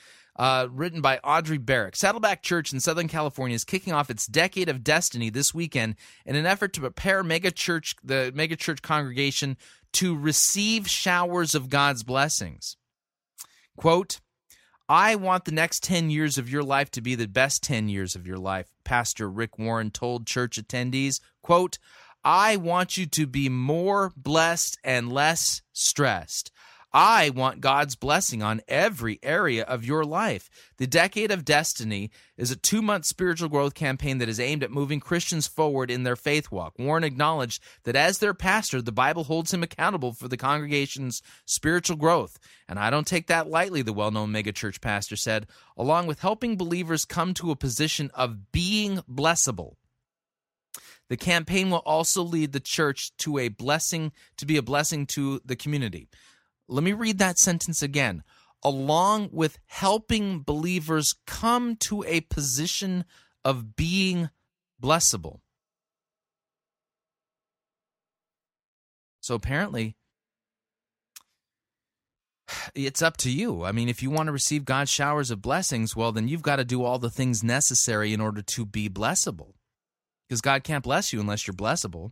written by Audrey Barrick. Saddleback Church in Southern California is kicking off its Decade of Destiny this weekend in an effort to prepare the megachurch congregation to receive showers of God's blessings. Quote, I want the next 10 years of your life to be the best 10 years of your life, Pastor Rick Warren told church attendees. Quote, I want you to be more blessed and less stressed. I want God's blessing on every area of your life. The Decade of Destiny is a 2-month spiritual growth campaign that is aimed at moving Christians forward in their faith walk. Warren acknowledged that as their pastor, the Bible holds him accountable for the congregation's spiritual growth. And I don't take that lightly, the well-known megachurch pastor said, along with helping believers come to a position of being blessable. The campaign will also lead the church to be a blessing to the community. Let me read that sentence again. Along with helping believers come to a position of being blessable. So apparently, it's up to you. If you want to receive God's showers of blessings, well, then you've got to do all the things necessary in order to be blessable. Because God can't bless you unless you're blessable.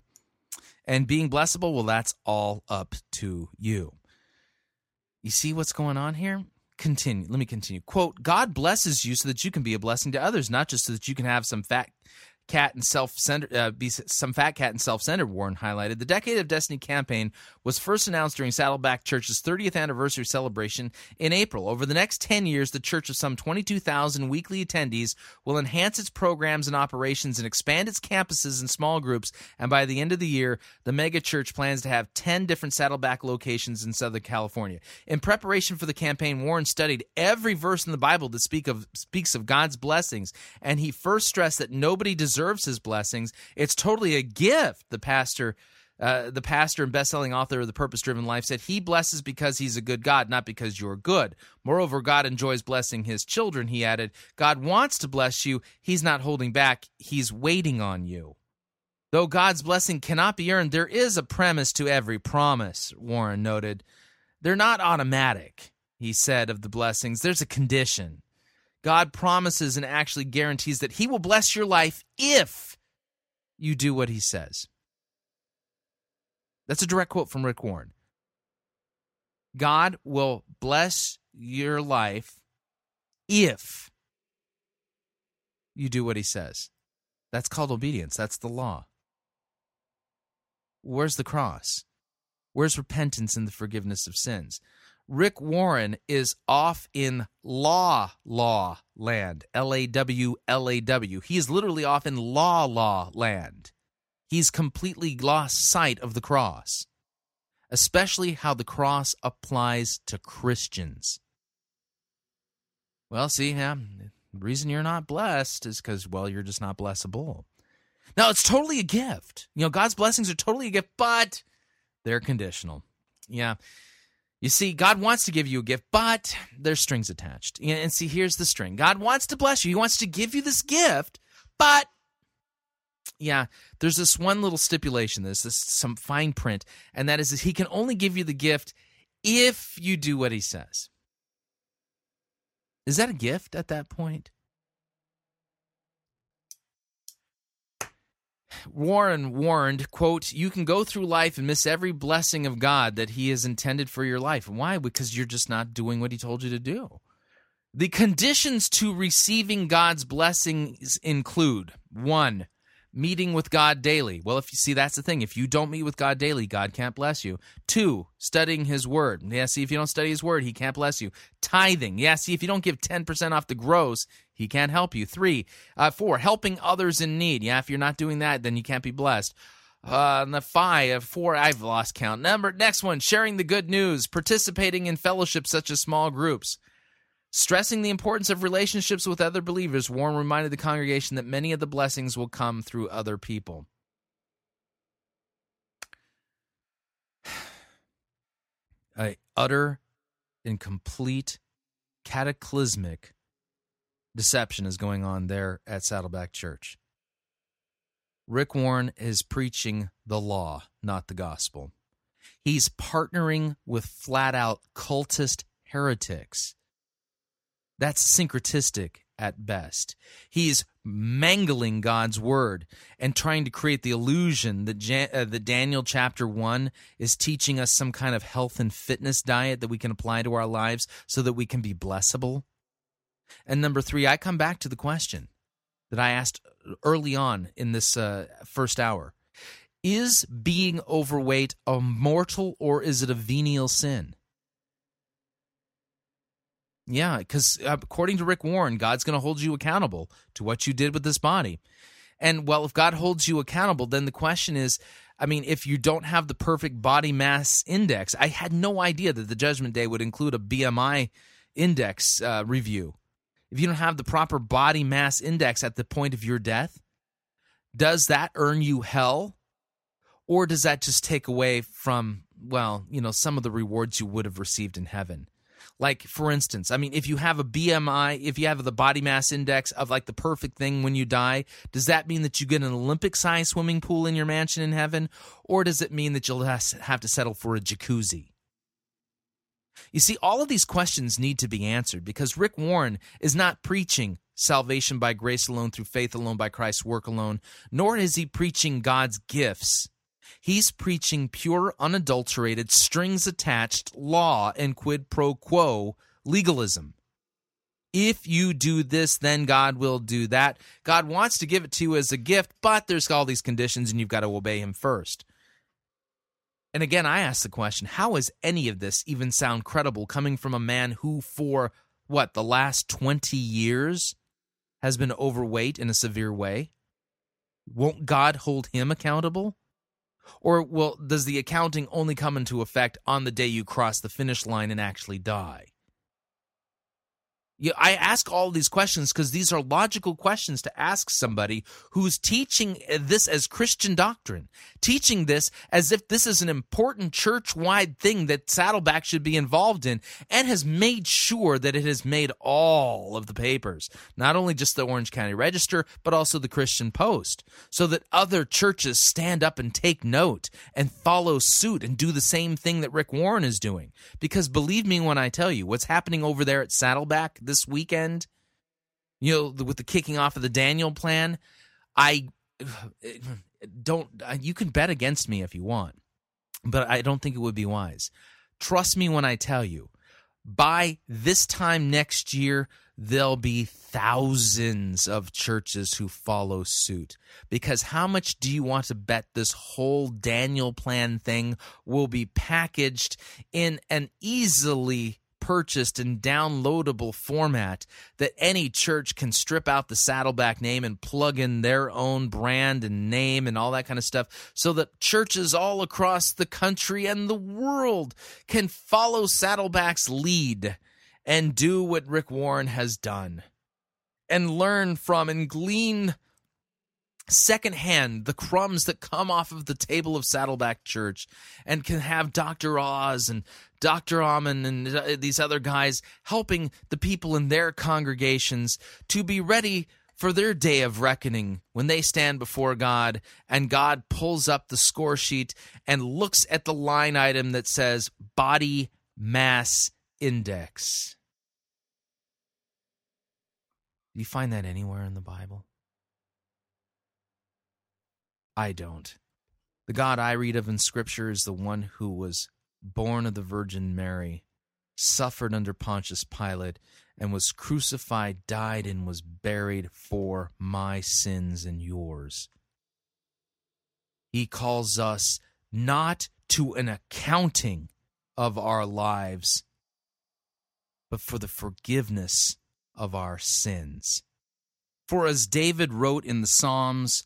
And being blessable, well, that's all up to you. You see what's going on here? Continue. Let me continue. Quote, God blesses you so that you can be a blessing to others, not just so that you can have some fat cat and self-centered, Warren highlighted. The Decade of Destiny campaign was first announced during Saddleback Church's 30th anniversary celebration in April. Over the next 10 years, the church of some 22,000 weekly attendees will enhance its programs and operations and expand its campuses and small groups, and by the end of the year, the megachurch plans to have 10 different Saddleback locations in Southern California. In preparation for the campaign, Warren studied every verse in the Bible that speaks of God's blessings, and he first stressed that nobody deserves his blessings. It's totally a gift, the pastor and best-selling author of The Purpose-Driven Life said. He blesses because he's a good God, not because you're good. Moreover, God enjoys blessing his children, he added. God wants to bless you. He's not holding back. He's waiting on you. Though God's blessing cannot be earned, there is a premise to every promise, Warren noted. They're not automatic, he said of the blessings. There's a condition. God promises and actually guarantees that he will bless your life if you do what he says. That's a direct quote from Rick Warren. God will bless your life if you do what he says. That's called obedience. That's the law. Where's the cross? Where's repentance and the forgiveness of sins? Rick Warren is off in law land, L-A-W-L-A-W. He is literally off in law land. He's completely lost sight of the cross, especially how the cross applies to Christians. Well, see, yeah, the reason you're not blessed is because, well, you're just not blessable. Now, it's totally a gift. You know, God's blessings are totally a gift, but they're conditional. Yeah. You see, God wants to give you a gift, but there's strings attached. And see, here's the string. God wants to bless you. He wants to give you this gift, but, yeah, there's this one little stipulation. There's this some fine print, and that is that he can only give you the gift if you do what he says. Is that a gift at that point? Warren warned, quote, "You can go through life and miss every blessing of God that he has intended for your life." Why? Because you're just not doing what he told you to do. The conditions to receiving God's blessings include, 1, meeting with God daily. Well, if you see, that's the thing. If you don't meet with God daily, God can't bless you. 2, studying his word. Yeah, see, if you don't study his word, he can't bless you. Tithing. Yeah, see, if you don't give 10% off the gross, he can't help you. 4, helping others in need. Yeah, if you're not doing that, then you can't be blessed. And the 4, I've lost count. Next one, sharing the good news, participating in fellowships such as small groups. Stressing the importance of relationships with other believers, Warren reminded the congregation that many of the blessings will come through other people. A utter and complete cataclysmic deception is going on there at Saddleback Church. Rick Warren is preaching the law, not the gospel. He's partnering with flat-out cultist heretics. That's syncretistic at best. He's mangling God's word and trying to create the illusion that Daniel chapter 1 is teaching us some kind of health and fitness diet that we can apply to our lives so that we can be blessable. And 3, I come back to the question that I asked early on in this first hour. Is being overweight a mortal or is it a venial sin? Yeah, because according to Rick Warren, God's going to hold you accountable to what you did with this body. And, well, if God holds you accountable, then the question is, I mean, if you don't have the perfect body mass index, I had no idea that the Judgment Day would include a BMI index review. If you don't have the proper body mass index at the point of your death, does that earn you hell? Or does that just take away from, well, you know, some of the rewards you would have received in heaven? Like, for instance, I mean, if you have a BMI, if you have the body mass index of, like, the perfect thing when you die, does that mean that you get an Olympic-sized swimming pool in your mansion in heaven? Or does it mean that you'll have to settle for a jacuzzi? You see, all of these questions need to be answered because Rick Warren is not preaching salvation by grace alone, through faith alone, by Christ's work alone, nor is he preaching God's gifts. He's preaching pure, unadulterated, strings-attached law and quid pro quo legalism. If you do this, then God will do that. God wants to give it to you as a gift, but there's all these conditions, and you've got to obey him first. And again, I ask the question, how is any of this even sound credible coming from a man who for, what, the last 20 years has been overweight in a severe way? Won't God hold him accountable? Or, well, does the accounting only come into effect on the day you cross the finish line and actually die? I ask all these questions because these are logical questions to ask somebody who's teaching this as Christian doctrine, teaching this as if this is an important church-wide thing that Saddleback should be involved in, and has made sure that it has made all of the papers, not only just the Orange County Register, but also the Christian Post, so that other churches stand up and take note and follow suit and do the same thing that Rick Warren is doing. Because believe me when I tell you, what's happening over there at Saddleback this weekend, you know, with the kicking off of the Daniel Plan, you can bet against me if you want, but I don't think it would be wise. Trust me when I tell you, by this time next year, there'll be thousands of churches who follow suit. Because how much do you want to bet this whole Daniel Plan thing will be packaged in an easily purchased and downloadable format that any church can strip out the Saddleback name and plug in their own brand and name and all that kind of stuff, so that churches all across the country and the world can follow Saddleback's lead and do what Rick Warren has done and learn from and glean secondhand the crumbs that come off of the table of Saddleback Church, and can have Dr. Oz and Dr. Amen and these other guys helping the people in their congregations to be ready for their day of reckoning when they stand before God and God pulls up the score sheet and looks at the line item that says body mass index. Do you find that anywhere in the Bible? I don't. The God I read of in Scripture is the one who was born of the Virgin Mary, suffered under Pontius Pilate, and was crucified, died, and was buried for my sins and yours. He calls us not to an accounting of our lives, but for the forgiveness of our sins. For as David wrote in the Psalms,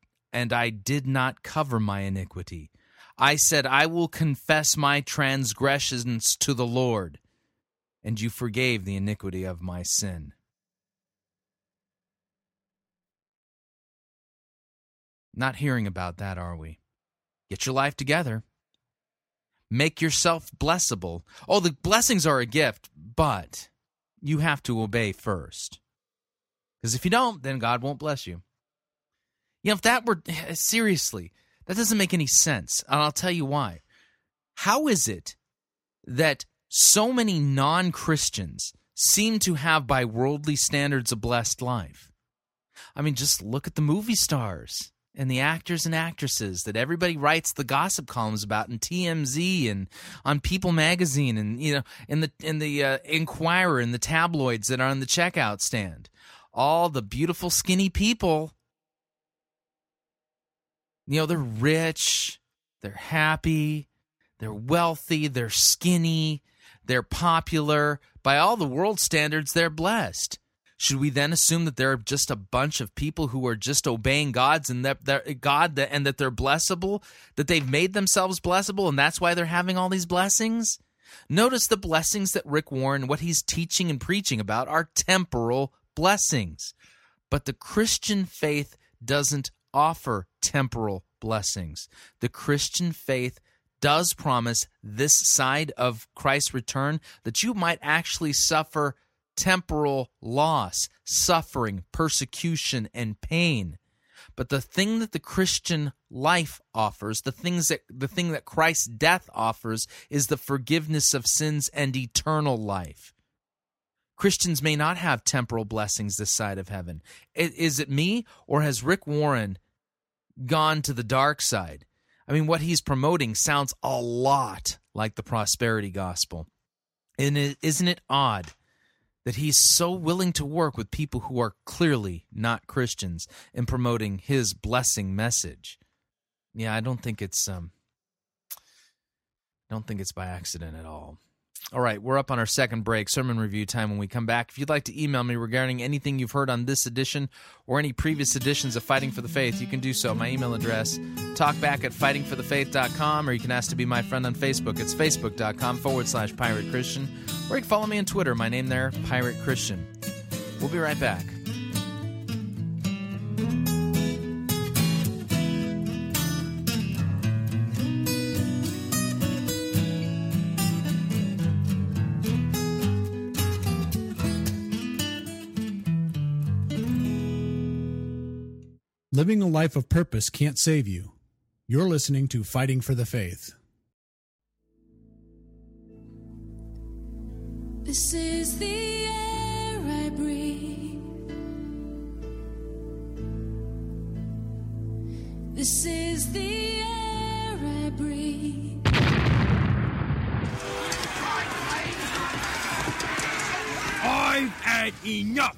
I did not cover my iniquity. I said, I will confess my transgressions to the Lord, and you forgave the iniquity of my sin." Not hearing about that, are we? Get your life together. Make yourself blessable. Oh, the blessings are a gift, but you have to obey first. Because if you don't, then God won't bless you. You know, if that were, seriously, that doesn't make any sense, and I'll tell you why. How is it that so many non-Christians seem to have, by worldly standards, a blessed life? I mean, just look at the movie stars and the actors and actresses that everybody writes the gossip columns about in TMZ and on People Magazine and, you know, in the Inquirer and the tabloids that are on the checkout stand. All the beautiful, skinny people. You know, they're rich, they're happy, they're wealthy, they're skinny, they're popular. By all the world standards, they're blessed. Should we then assume that they're just a bunch of people who are just obeying God's and that they're blessable, that they've made themselves blessable, and that's why they're having all these blessings? Notice the blessings that Rick Warren, what he's teaching and preaching about, are temporal blessings. But the Christian faith doesn't offer temporal blessings. The Christian faith does promise this side of Christ's return that you might actually suffer temporal loss, suffering, persecution, and pain. But the thing that the Christian life offers, the thing that Christ's death offers, is the forgiveness of sins and eternal life. Christians may not have temporal blessings this side of heaven. Is it me, or has Rick Warren gone to the dark side? I mean, what he's promoting sounds a lot like the prosperity gospel. And isn't it odd that he's so willing to work with people who are clearly not Christians in promoting his blessing message? Yeah, I don't think it's by accident at all. All right, we're up on our second break, sermon review time when we come back. If you'd like to email me regarding anything you've heard on this edition or any previous editions of Fighting for the Faith, you can do so. My email address, talkback@fightingforthefaith.com, or you can ask to be my friend on Facebook. It's facebook.com/Pirate Christian, or you can follow me on Twitter. My name there, Pirate Christian. We'll be right back. Living a life of purpose can't save you. You're listening to Fighting for the Faith. This is the air I breathe. This is the air I breathe. I've had enough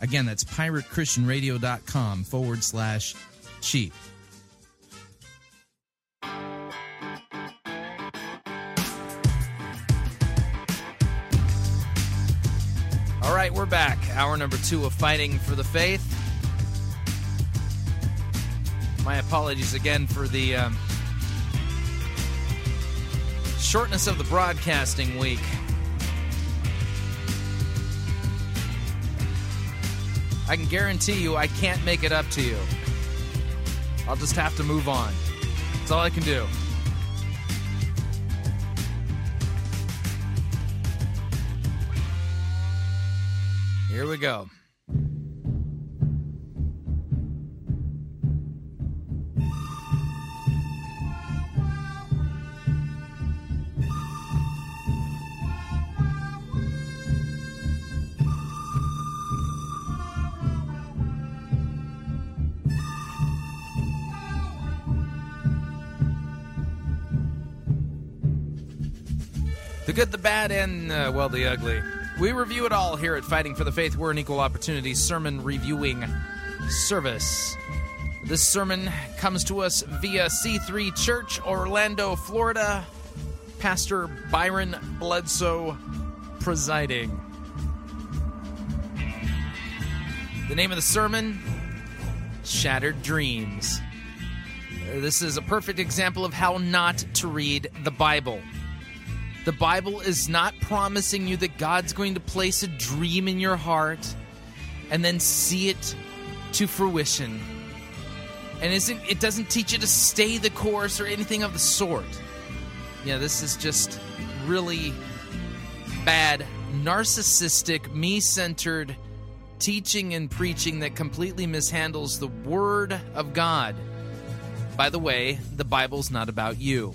Again, that's piratechristianradio.com/cheap. All right, we're back. Hour number 2 of Fighting for the Faith. My apologies again for the shortness of the broadcasting week. I can guarantee you I can't make it up to you. I'll just have to move on. That's all I can do. Here we go. The good, the bad, and, well, the ugly. We review it all here at Fighting for the Faith. We're an equal opportunity sermon reviewing service. This sermon comes to us via C3 Church, Orlando, Florida. Pastor Byron Bledsoe presiding. The name of the sermon, Shattered Dreams. This is a perfect example of how not to read the Bible. The Bible is not promising you that God's going to place a dream in your heart and then see it to fruition. And it doesn't teach you to stay the course or anything of the sort. Yeah, this is just really bad, narcissistic, me-centered teaching and preaching that completely mishandles the Word of God. By the way, the Bible's not about you.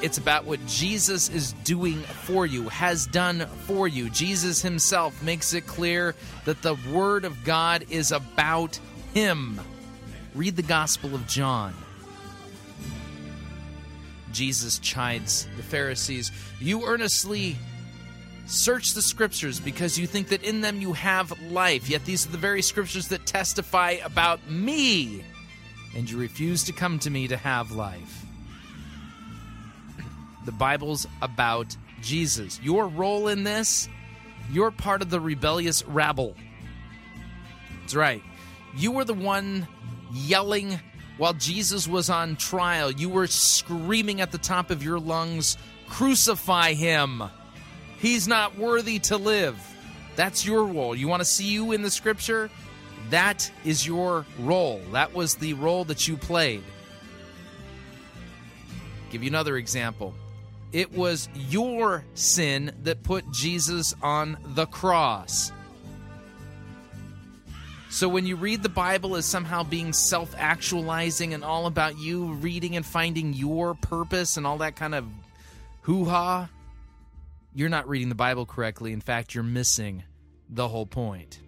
It's about what Jesus is doing for you, has done for you. Jesus himself makes it clear that the Word of God is about him. Read the Gospel of John. Jesus chides the Pharisees. You earnestly search the Scriptures because you think that in them you have life. Yet these are the very Scriptures that testify about me. And you refuse to come to me to have life. The Bible's about Jesus. Your role in this, you're part of the rebellious rabble. That's right. You were the one yelling while Jesus was on trial. You were screaming at the top of your lungs, "Crucify him! He's not worthy to live." That's your role. You want to see you in the Scripture? that is your role. That was the role that you played. Give you another example. It was your sin that put Jesus on the cross. So when you read the Bible as somehow being self-actualizing and all about you reading and finding your purpose and all that kind of hoo-ha, you're not reading the Bible correctly. In fact, you're missing the whole point.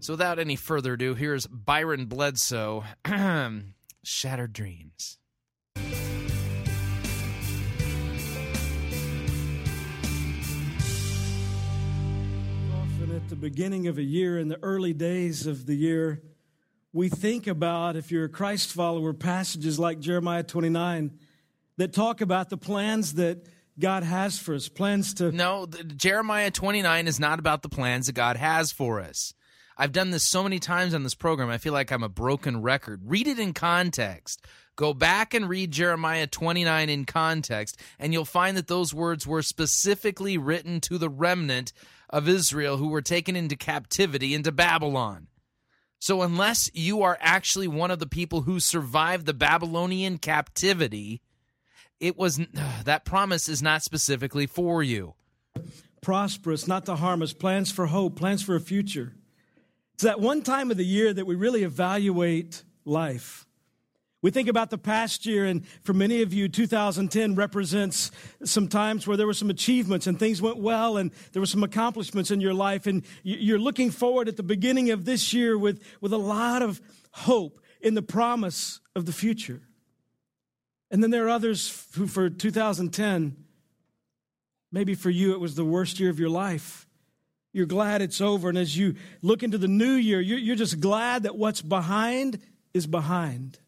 So without any further ado, here's Byron Bledsoe, Shattered Dreams. Often at the beginning of a year, in the early days of the year, we think about, if you're a Christ follower, passages like Jeremiah 29 that talk about the plans that God has for us, plans to... No, Jeremiah 29 is not about the plans that God has for us. I've done this so many times on this program, I feel like I'm a broken record. Read it in context. Go back and read Jeremiah 29 in context, and you'll find that those words were specifically written to the remnant of Israel who were taken into captivity into Babylon. So unless you are actually one of the people who survived the Babylonian captivity, it was that promise is not specifically for you. Prosperous, not to harm us, plans for hope, plans for a future. It's that one time of the year that we really evaluate life. We think about the past year, and for many of you, 2010 represents some times where there were some achievements and things went well, and there were some accomplishments in your life, and you're looking forward at the beginning of this year with a lot of hope in the promise of the future. And then there are others who, for 2010, maybe for you, it was the worst year of your life. You're glad it's over, and as you look into the new year, you're just glad that what's behind is behind.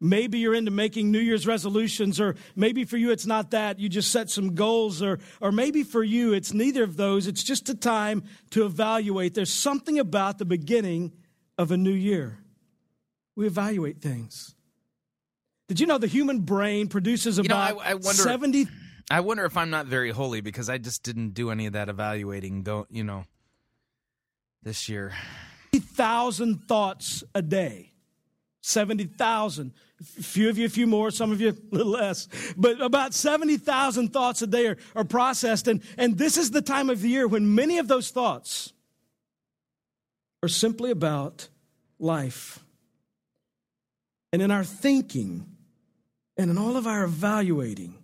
Maybe you're into making New Year's resolutions, or maybe for you it's not that. You just set some goals, or maybe for you it's neither of those. It's just a time to evaluate. There's something about the beginning of a new year. We evaluate things. Did you know the human brain produces about 70... I wonder if I'm not very holy because I just didn't do any of that evaluating, this year. 70,000 thoughts a day. 70,000. A few of you, a few more, some of you, a little less. But about 70,000 thoughts a day are processed. And this is the time of the year when many of those thoughts are simply about life. And in our thinking and in all of our evaluating,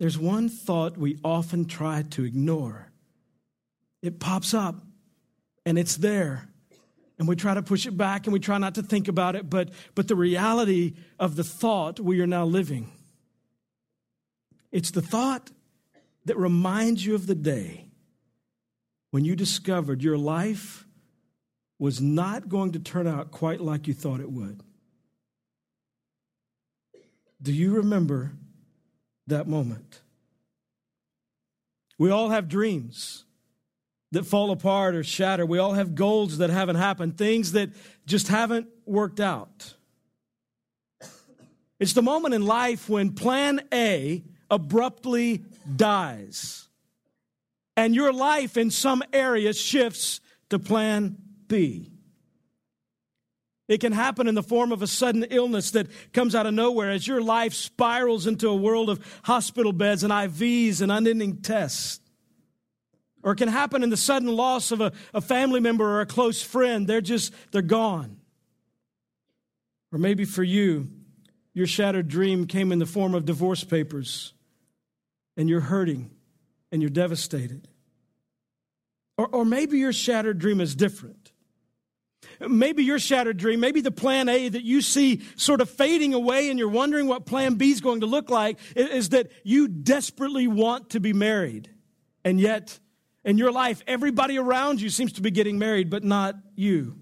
there's one thought we often try to ignore. It pops up, and it's there, and we try to push it back, and we try not to think about it, but the reality of the thought we are now living. It's the thought that reminds you of the day when you discovered your life was not going to turn out quite like you thought it would. Do you remember that moment? We all have dreams that fall apart or shatter. We all have goals that haven't happened, things that just haven't worked out. It's the moment in life when plan A abruptly dies, and your life in some areas shifts to plan B. It can happen in the form of a sudden illness that comes out of nowhere as your life spirals into a world of hospital beds and IVs and unending tests. Or it can happen in the sudden loss of a family member or a close friend. They're gone. Or maybe for you, your shattered dream came in the form of divorce papers, and you're hurting and you're devastated. Or maybe your shattered dream is different. Maybe your shattered dream, maybe the plan A that you see sort of fading away and you're wondering what plan B is going to look like is that you desperately want to be married. And yet, in your life, everybody around you seems to be getting married, but not you.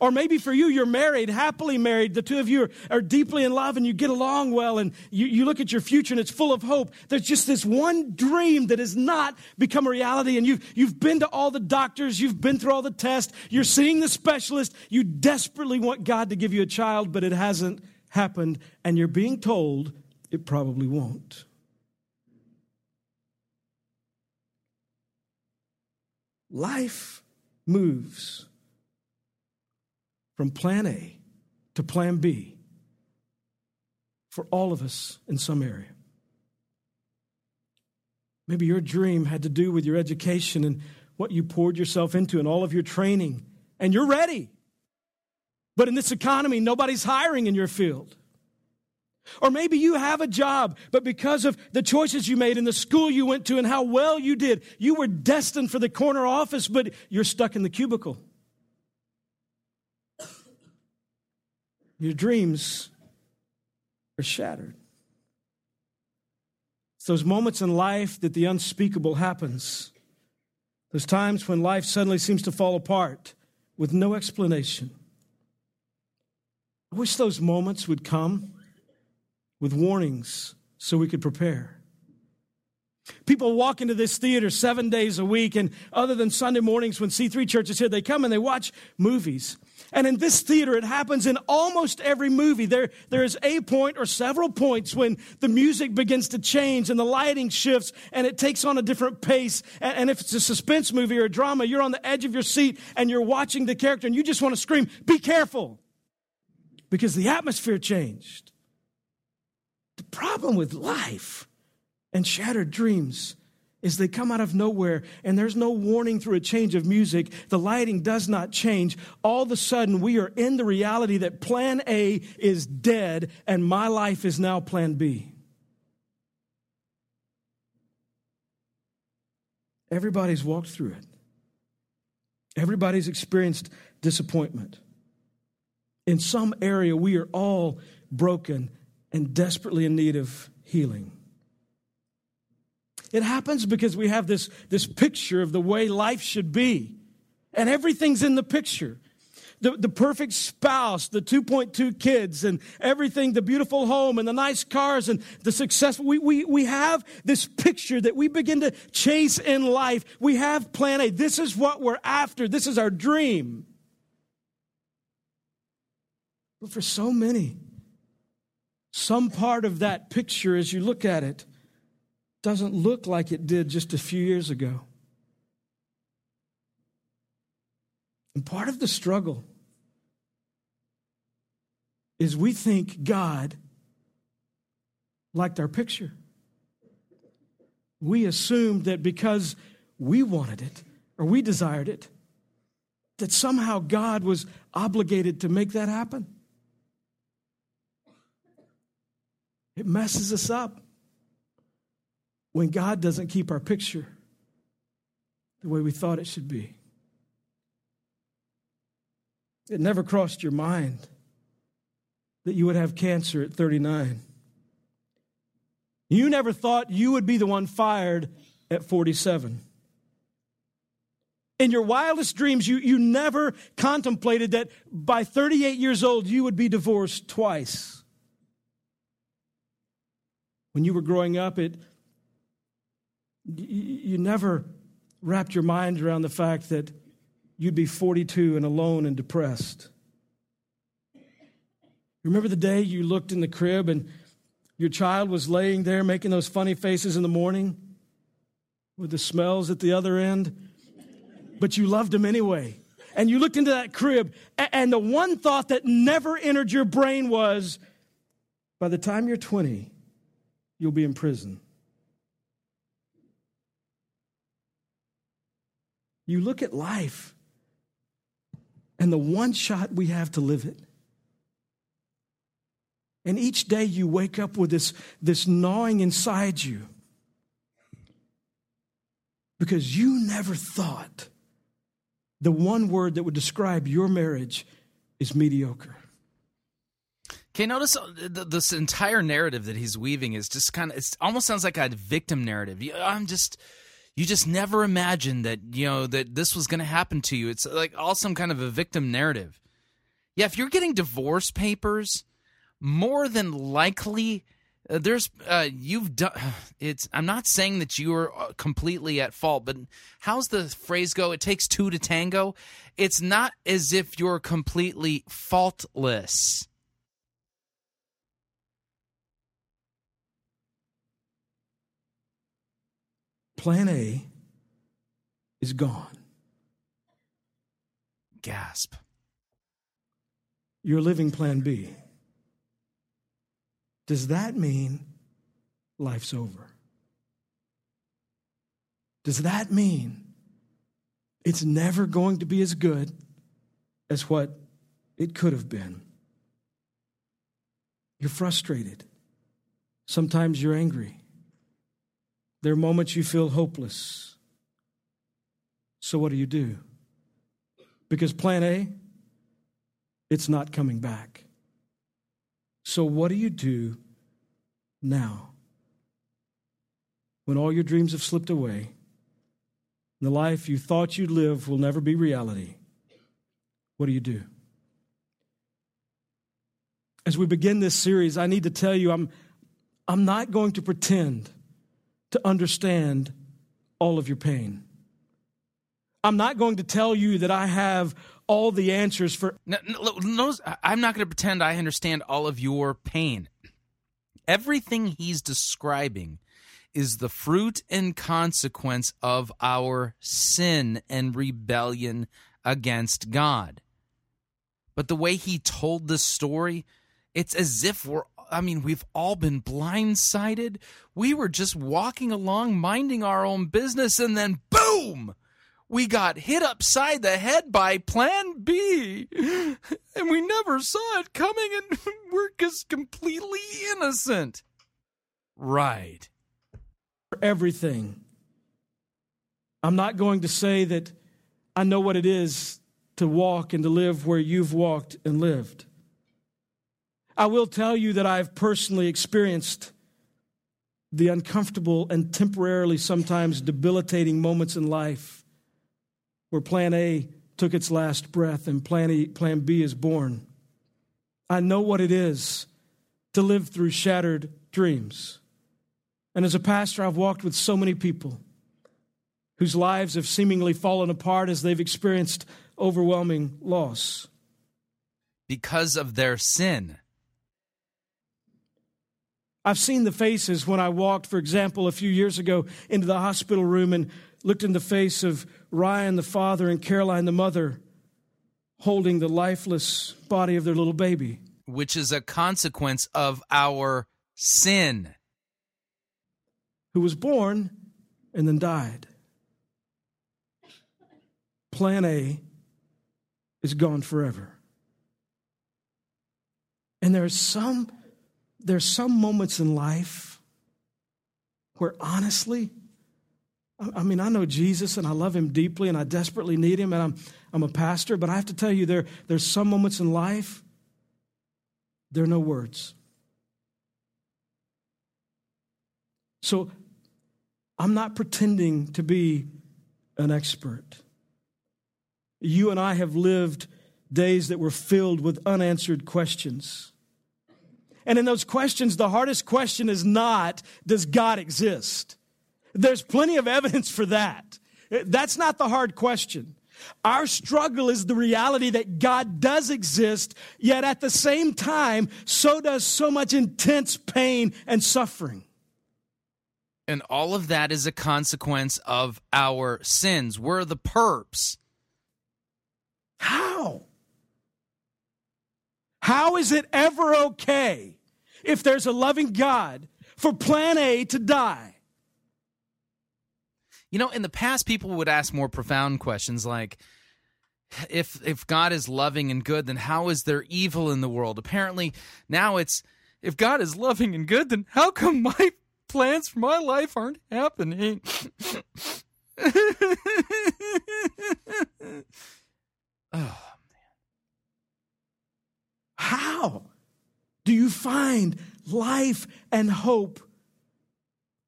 Or maybe for you, you're married, happily married. The two of you are deeply in love and you get along well and you look at your future and it's full of hope. There's just this one dream that has not become a reality, and you've been to all the doctors, you've been through all the tests, you're seeing the specialist, you desperately want God to give you a child, but it hasn't happened, and you're being told it probably won't. Life moves from plan A to plan B for all of us in some area. Maybe your dream had to do with your education and what you poured yourself into and all of your training, and you're ready. But in this economy, nobody's hiring in your field. Or maybe you have a job, but because of the choices you made and the school you went to and how well you did, you were destined for the corner office, but you're stuck in the cubicle. Your dreams are shattered. It's those moments in life that the unspeakable happens. Those times when life suddenly seems to fall apart with no explanation. I wish those moments would come with warnings so we could prepare. People walk into this theater 7 days a week, and other than Sunday mornings when C3 Church is here, they come and they watch movies. And in this theater, it happens in almost every movie. There is a point or several points when the music begins to change and the lighting shifts and it takes on a different pace. And if it's a suspense movie or a drama, you're on the edge of your seat and you're watching the character and you just want to scream, "Be careful!" Because the atmosphere changed. The problem with life and shattered dreams is they come out of nowhere, and there's no warning through a change of music. The lighting does not change. All of a sudden, we are in the reality that plan A is dead, and my life is now plan B. Everybody's walked through it. Everybody's experienced disappointment. In some area, we are all broken and desperately in need of healing. It happens because we have this picture of the way life should be. And everything's in the picture. The perfect spouse, the 2.2 kids, and everything, the beautiful home, and the nice cars, and the successful. We have this picture that we begin to chase in life. We have plan A. This is what we're after. This is our dream. But for so many, some part of that picture, as you look at it, doesn't look like it did just a few years ago. And part of the struggle is we think God liked our picture. We assumed that because we wanted it or we desired it, that somehow God was obligated to make that happen. It messes us up when God doesn't keep our picture the way we thought it should be. It never crossed your mind that you would have cancer at 39. You never thought you would be the one fired at 47. In your wildest dreams, you never contemplated that by 38 years old, you would be divorced twice. When you were growing up, you never wrapped your mind around the fact that you'd be 42 and alone and depressed. Remember the day you looked in the crib and your child was laying there making those funny faces in the morning with the smells at the other end? But you loved him anyway. And you looked into that crib, and the one thought that never entered your brain was, by the time you're 20, you'll be in prison. You look at life and the one shot we have to live it. And each day you wake up with this gnawing inside you because you never thought the one word that would describe your marriage is mediocre. Okay, notice this entire narrative that he's weaving is just kind of, it almost sounds like a victim narrative. You just never imagined that, that this was going to happen to you. It's like all some kind of a victim narrative. Yeah, if you're getting divorce papers, more than likely you've done it's. I'm not saying that you are completely at fault, but how's the phrase go? It takes two to tango. It's not as if you're completely faultless. Plan A is gone. Gasp. You're living plan B. Does that mean life's over? Does that mean it's never going to be as good as what it could have been? You're frustrated. Sometimes you're angry. There are moments you feel hopeless. So what do you do? Because plan A, it's not coming back. So what do you do now? When all your dreams have slipped away, the life you thought you'd live will never be reality. What do you do? As we begin this series, I need to tell you I'm not going to pretend to understand all of your pain. I'm not going to tell you that I have all the answers for... No, I'm not going to pretend I understand all of your pain. Everything he's describing is the fruit and consequence of our sin and rebellion against God. But the way he told this story, it's as if we've all been blindsided. We were just walking along, minding our own business, and then boom! We got hit upside the head by Plan B, and we never saw it coming, and we're just completely innocent. Right. For everything. I'm not going to say that I know what it is to walk and to live where you've walked and lived. I will tell you that I've personally experienced the uncomfortable and temporarily sometimes debilitating moments in life where Plan A took its last breath and Plan B is born. I know what it is to live through shattered dreams. And as a pastor, I've walked with so many people whose lives have seemingly fallen apart as they've experienced overwhelming loss. Because of their sin. I've seen the faces when I walked, for example, a few years ago into the hospital room and looked in the face of Ryan, the father, and Caroline, the mother, holding the lifeless body of their little baby. Which is a consequence of our sin. Who was born and then died. Plan A is gone forever. And there's some moments in life where honestly, I know Jesus and I love him deeply and I desperately need him and I'm a pastor, but I have to tell you there's some moments in life, there are no words. So I'm not pretending to be an expert. You and I have lived days that were filled with unanswered questions. And in those questions, the hardest question is not, does God exist? There's plenty of evidence for that. That's not the hard question. Our struggle is the reality that God does exist, yet at the same time, so does so much intense pain and suffering. And all of that is a consequence of our sins. We're the perps. How? How is it ever okay if there's a loving God for Plan A to die? You know, in the past, people would ask more profound questions like, if God is loving and good, then how is there evil in the world? Apparently, now it's, if God is loving and good, then how come my plans for my life aren't happening? Oh, man. How do you find life and hope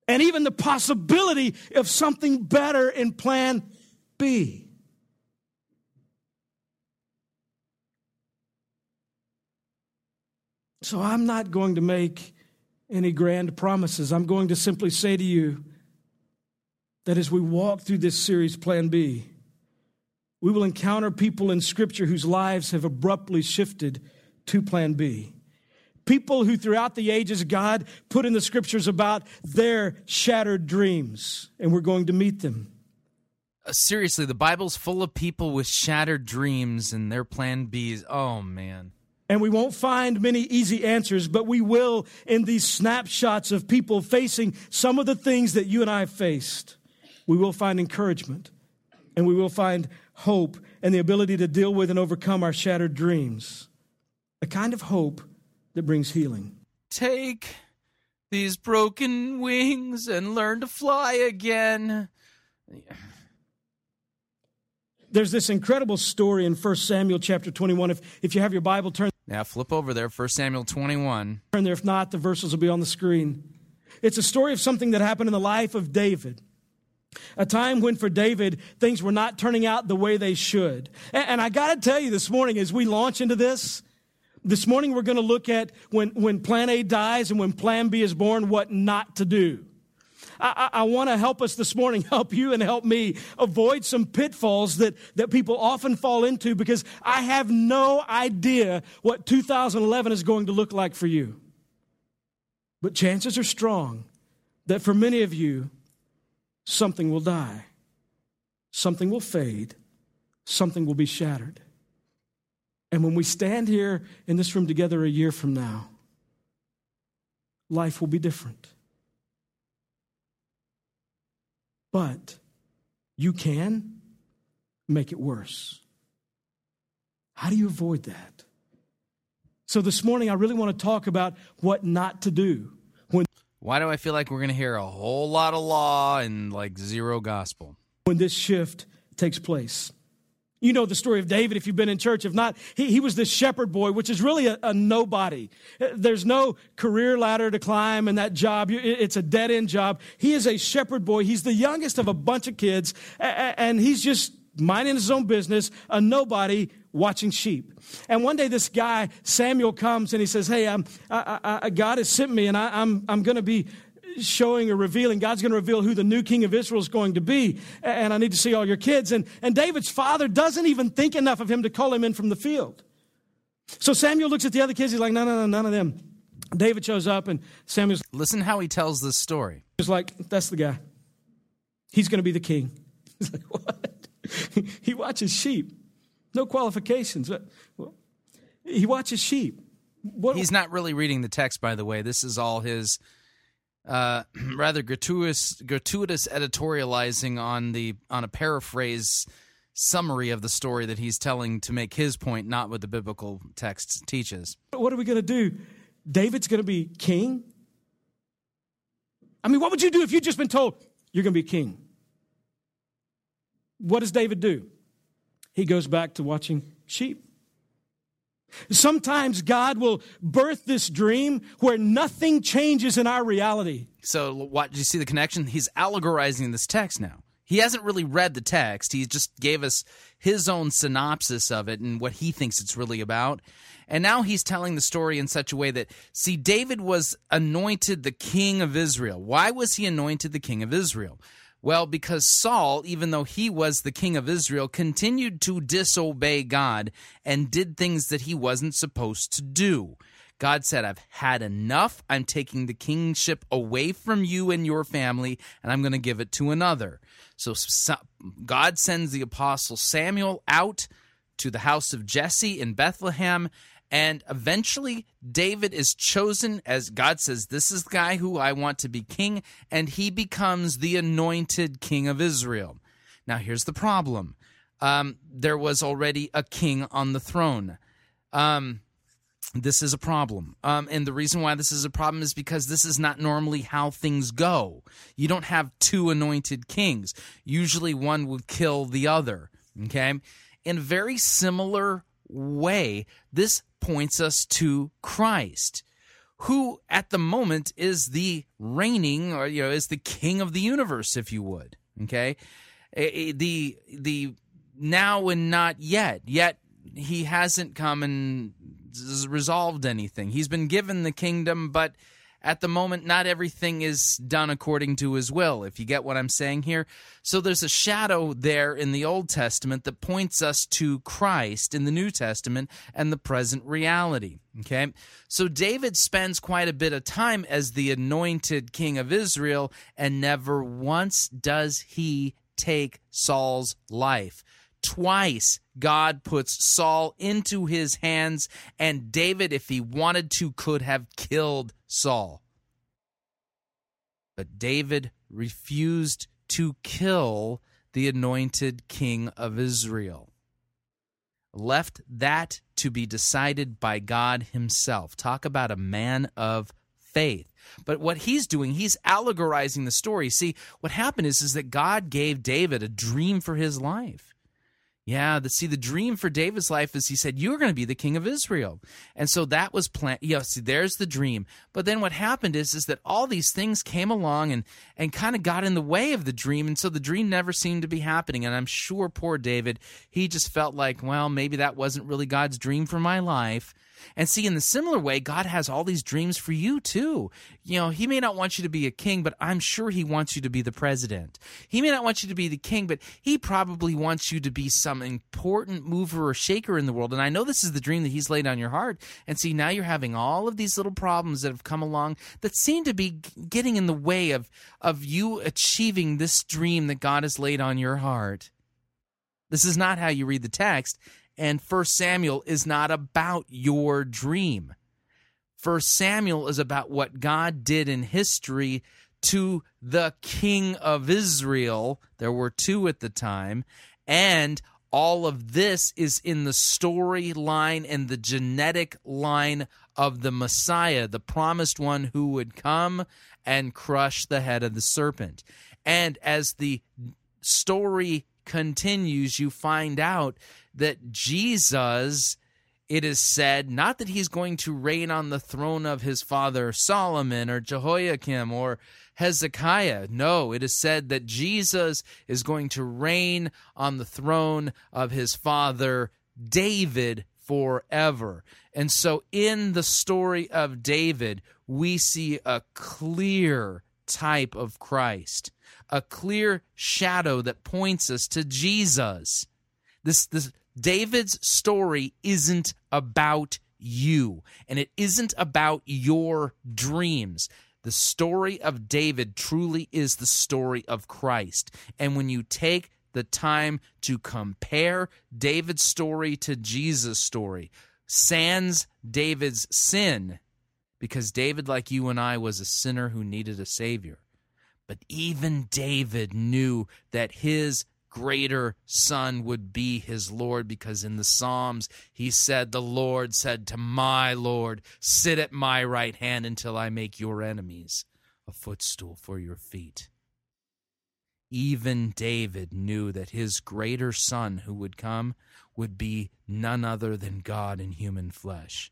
and even the possibility of something better in Plan B? So I'm not going to make any grand promises. I'm going to simply say to you that as we walk through this series, Plan B, we will encounter people in Scripture whose lives have abruptly shifted to Plan B. People who throughout the ages God put in the Scriptures about their shattered dreams, and we're going to meet them. seriously, the Bible's full of people with shattered dreams and their plan Bs. Oh, man. And we won't find many easy answers, but we will in these snapshots of people facing some of the things that you and I faced. We will find encouragement, and we will find hope and the ability to deal with and overcome our shattered dreams. A kind of hope that brings healing. Take these broken wings and learn to fly again. There's this incredible story in 1 Samuel chapter 21. If you have your Bible, turn. Yeah, flip over there, 1 Samuel 21. Turn there. If not, the verses will be on the screen. It's a story of something that happened in the life of David. A time when for David, things were not turning out the way they should. And I got to tell you this morning, as we launch into this morning we're going to look at when plan A dies and when plan B is born, what not to do. I want to help us this morning, help you and help me avoid some pitfalls that people often fall into, because I have no idea what 2011 is going to look like for you. But chances are strong that for many of you, something will die, something will fade, something will be shattered. And when we stand here in this room together a year from now, life will be different. But you can make it worse. How do you avoid that? So this morning, I really want to talk about what not to do. Why do I feel like we're going to hear a whole lot of law and like zero gospel? When this shift takes place. You know the story of David if you've been in church. If not, he was this shepherd boy, which is really a nobody. There's no career ladder to climb in that job. It's a dead-end job. He is a shepherd boy. He's the youngest of a bunch of kids, and he's just minding his own business, a nobody watching sheep. And one day this guy, Samuel, comes and he says, hey, God has sent me, and I'm going to be showing or revealing. God's going to reveal who the new king of Israel is going to be, and I need to see all your kids. And David's father doesn't even think enough of him to call him in from the field. So Samuel looks at the other kids. He's like, no, none of them. David shows up, and Samuel's... Listen how he tells this story. He's like, that's the guy. He's going to be the king. He's like, what? He watches sheep. No qualifications. He watches sheep. What? He's not really reading the text, by the way. This is all his... rather gratuitous editorializing on a paraphrase summary of the story that he's telling to make his point, not what the biblical text teaches. What are we going to do? David's going to be king? I mean, what would you do if you'd just been told you're going to be king? What does David do? He goes back to watching sheep. Sometimes God will birth this dream where nothing changes in our reality. So what, do you see the connection? He's allegorizing this text now. He hasn't really read the text. He just gave us his own synopsis of it and what he thinks it's really about. And now he's telling the story in such a way that, see, David was anointed the king of Israel. Why was he anointed the king of Israel? Well, because Saul, even though he was the king of Israel, continued to disobey God and did things that he wasn't supposed to do. God said, I've had enough. I'm taking the kingship away from you and your family, and I'm going to give it to another. So God sends the apostle Samuel out to the house of Jesse in Bethlehem, and eventually David is chosen as God says, this is the guy who I want to be king, and he becomes the anointed king of Israel. Now, here's the problem. There was already a king on the throne. This is a problem. And the reason why this is a problem is because this is not normally how things go. You don't have two anointed kings. Usually one would kill the other, okay? In a very similar way, this points us to Christ, who at the moment is the reigning, or is the king of the universe, if you would. Okay, the now and not yet. Yet he hasn't come and resolved anything. He's been given the kingdom, but at the moment, not everything is done according to his will, if you get what I'm saying here. So there's a shadow there in the Old Testament that points us to Christ in the New Testament and the present reality, okay? So David spends quite a bit of time as the anointed king of Israel, and never once does he take Saul's life. Twice, God puts Saul into his hands, and David, if he wanted to, could have killed Saul. But David refused to kill the anointed king of Israel, left that to be decided by God himself. Talk about a man of faith. But what he's doing, he's allegorizing the story. See, what happened is that God gave David a dream for his life. Yeah, the dream for David's life is he said, you're going to be the king of Israel. And so that was planned. Yeah, see, there's the dream. But then what happened is that all these things came along and kind of got in the way of the dream. And so the dream never seemed to be happening. And I'm sure poor David, he just felt like, well, maybe that wasn't really God's dream for my life. And see, in the similar way, God has all these dreams for you, too. You know, he may not want you to be a king, but I'm sure he wants you to be the president. He may not want you to be the king, but he probably wants you to be some important mover or shaker in the world. And I know this is the dream that he's laid on your heart. And see, now you're having all of these little problems that have come along that seem to be getting in the way of you achieving this dream that God has laid on your heart. This is not how you read the text. And 1 Samuel is not about your dream. 1 Samuel is about what God did in history to the king of Israel. There were two at the time. And all of this is in the storyline and the genetic line of the Messiah, the promised one who would come and crush the head of the serpent. And as the story continues, you find out that Jesus, it is said, not that he's going to reign on the throne of his father Solomon or Jehoiakim or Hezekiah. No, it is said that Jesus is going to reign on the throne of his father David forever. And so in the story of David, we see a clear type of Christ, a clear shadow that points us to Jesus. This David's story isn't about you, and it isn't about your dreams. The story of David truly is the story of Christ. And when you take the time to compare David's story to Jesus' story, sans David's sin, because David, like you and I, was a sinner who needed a Savior. But even David knew that his greater son would be his Lord, because in the Psalms he said, the Lord said to my Lord, sit at my right hand until I make your enemies a footstool for your feet. Even David knew that his greater son who would come would be none other than God in human flesh.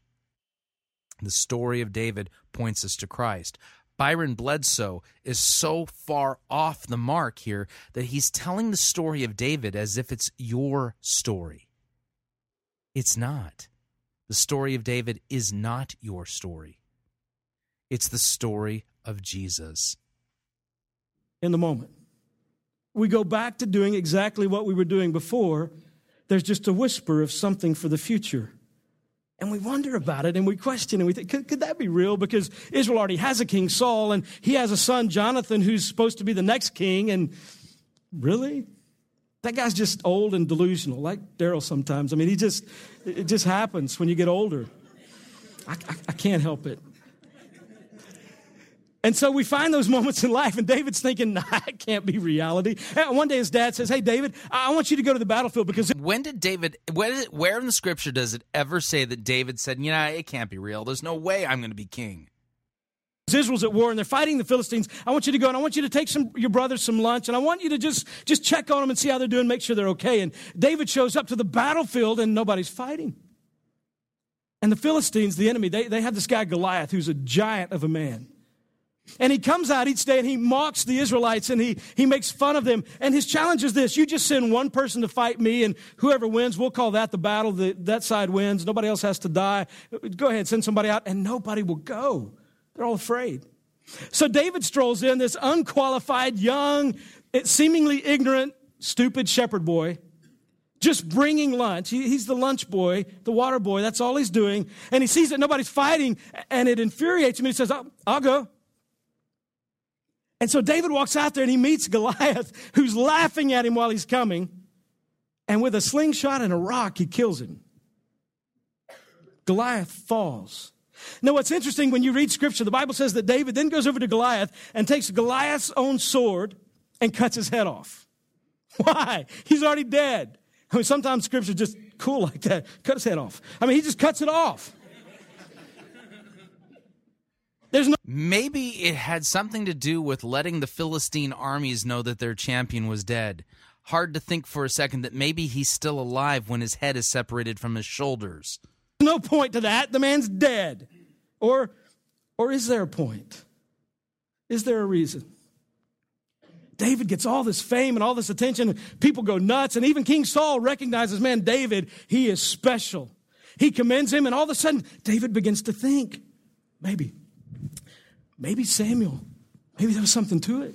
The story of David points us to Christ. Byron Bledsoe is so far off the mark here that he's telling the story of David as if it's your story. It's not. The story of David is not your story. It's the story of Jesus. In the moment, we go back to doing exactly what we were doing before. There's just a whisper of something for the future. And we wonder about it, and we question, and we think, could that be real? Because Israel already has a king, Saul, and he has a son, Jonathan, who's supposed to be the next king. And really? That guy's just old and delusional, like Daryl sometimes. I mean, it just happens when you get older. I can't help it. And so we find those moments in life, and David's thinking, nah, it can't be reality. And one day his dad says, hey, David, I want you to go to the battlefield because... Where in the scripture does it ever say that David said, you know, it can't be real. There's no way I'm going to be king. Israel's at war, and they're fighting the Philistines. I want you to go, and I want you to take your brothers some lunch, and I want you to just check on them and see how they're doing, make sure they're okay. And David shows up to the battlefield, and nobody's fighting. And the Philistines, the enemy, they have this guy Goliath, who's a giant of a man. And he comes out each day and he mocks the Israelites and he makes fun of them. And his challenge is this: you just send one person to fight me, and whoever wins, we'll call that the battle. That side wins. Nobody else has to die. Go ahead, send somebody out. And nobody will go. They're all afraid. So David strolls in, this unqualified, young, seemingly ignorant, stupid shepherd boy, just bringing lunch. He's the lunch boy, the water boy. That's all he's doing. And he sees that nobody's fighting, and it infuriates him. He says, I'll go. And so David walks out there and he meets Goliath, who's laughing at him while he's coming. And with a slingshot and a rock, he kills him. Goliath falls. Now, what's interesting when you read Scripture, the Bible says that David then goes over to Goliath and takes Goliath's own sword and cuts his head off. Why? He's already dead. I mean, sometimes Scripture's just cool like that. Cut his head off. I mean, he just cuts it off. Maybe it had something to do with letting the Philistine armies know that their champion was dead. Hard to think for a second that maybe he's still alive when his head is separated from his shoulders. No point to that. The man's dead. Or is there a point? Is there a reason? David gets all this fame and all this attention. People go nuts. And even King Saul recognizes, man, David, he is special. He commends him. And all of a sudden, David begins to think, maybe Samuel, maybe there was something to it.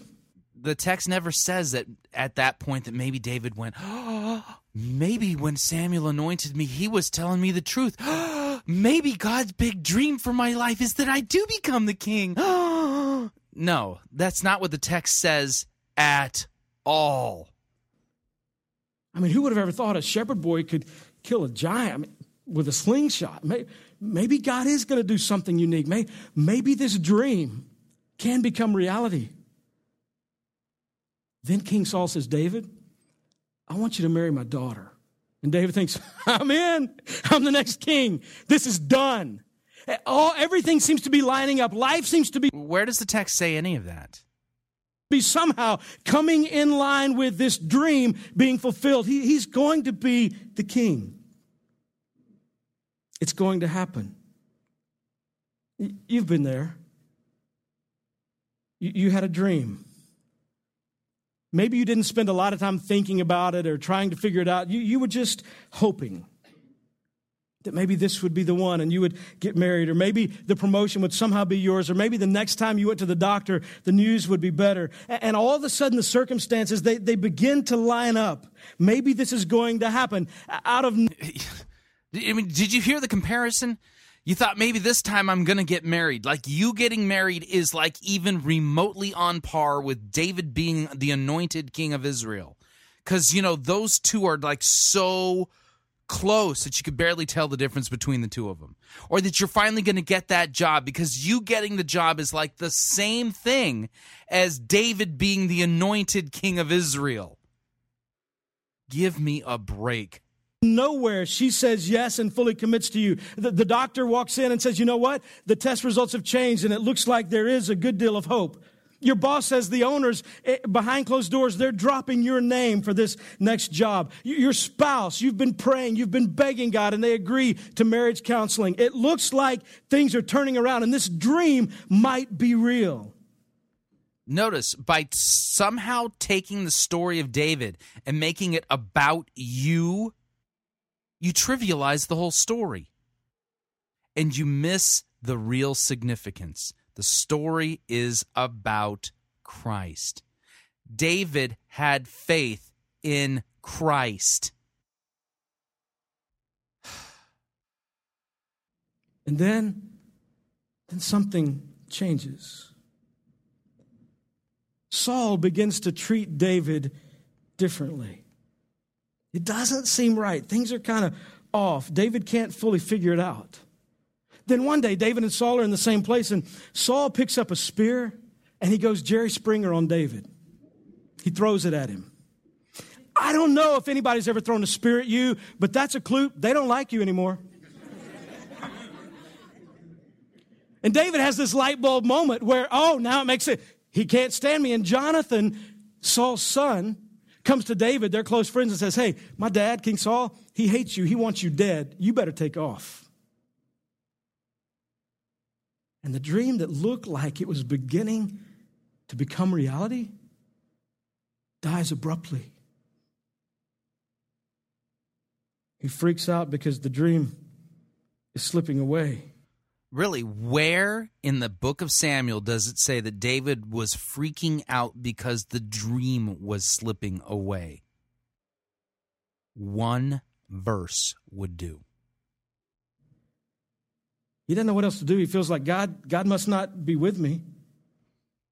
The text never says that at that point that maybe David went, oh, maybe when Samuel anointed me, he was telling me the truth. Oh, maybe God's big dream for my life is that I do become the king. Oh. No, that's not what the text says at all. I mean, who would have ever thought a shepherd boy could kill a giant with a slingshot? Maybe God is going to do something unique. Maybe this dream can become reality. Then King Saul says, David, I want you to marry my daughter. And David thinks, I'm in. I'm the next king. This is done. Everything seems to be lining up. Life seems to be... Where does the text say any of that? Be somehow coming in line with this dream being fulfilled. He's going to be the king. It's going to happen. You've been there. You had a dream. Maybe you didn't spend a lot of time thinking about it or trying to figure it out. You were just hoping that maybe this would be the one and you would get married, or maybe the promotion would somehow be yours, or maybe the next time you went to the doctor, the news would be better. And all of a sudden, the circumstances, they begin to line up. Maybe this is going to happen out of... I mean, did you hear the comparison? You thought maybe this time I'm going to get married. Like, you getting married is like even remotely on par with David being the anointed king of Israel. Because, you know, those two are like so close that you could barely tell the difference between the two of them. Or that you're finally going to get that job, because you getting the job is like the same thing as David being the anointed king of Israel. Give me a break. Nowhere she says yes and fully commits to you. The doctor walks in and says, you know what? The test results have changed and it looks like there is a good deal of hope. Your boss says the owners behind closed doors, they're dropping your name for this next job. Your spouse, you've been praying, you've been begging God, and they agree to marriage counseling. It looks like things are turning around and this dream might be real. Notice, by somehow taking the story of David and making it about you, you trivialize the whole story, and you miss the real significance. The story is about Christ. David had faith in Christ. And then something changes. Saul begins to treat David differently. It doesn't seem right. Things are kind of off. David can't fully figure it out. Then one day, David and Saul are in the same place, and Saul picks up a spear, and he goes Jerry Springer on David. He throws it at him. I don't know if anybody's ever thrown a spear at you, but that's a clue. They don't like you anymore. And David has this light bulb moment where, oh, now it makes sense. He can't stand me. And Jonathan, Saul's son, comes to David, their close friends, and says, hey, my dad, King Saul, he hates you. He wants you dead. You better take off. And the dream that looked like it was beginning to become reality dies abruptly. He freaks out because the dream is slipping away. Really, where in the book of Samuel does it say that David was freaking out because the dream was slipping away? One verse would do. He doesn't know what else to do. He feels like God must not be with me.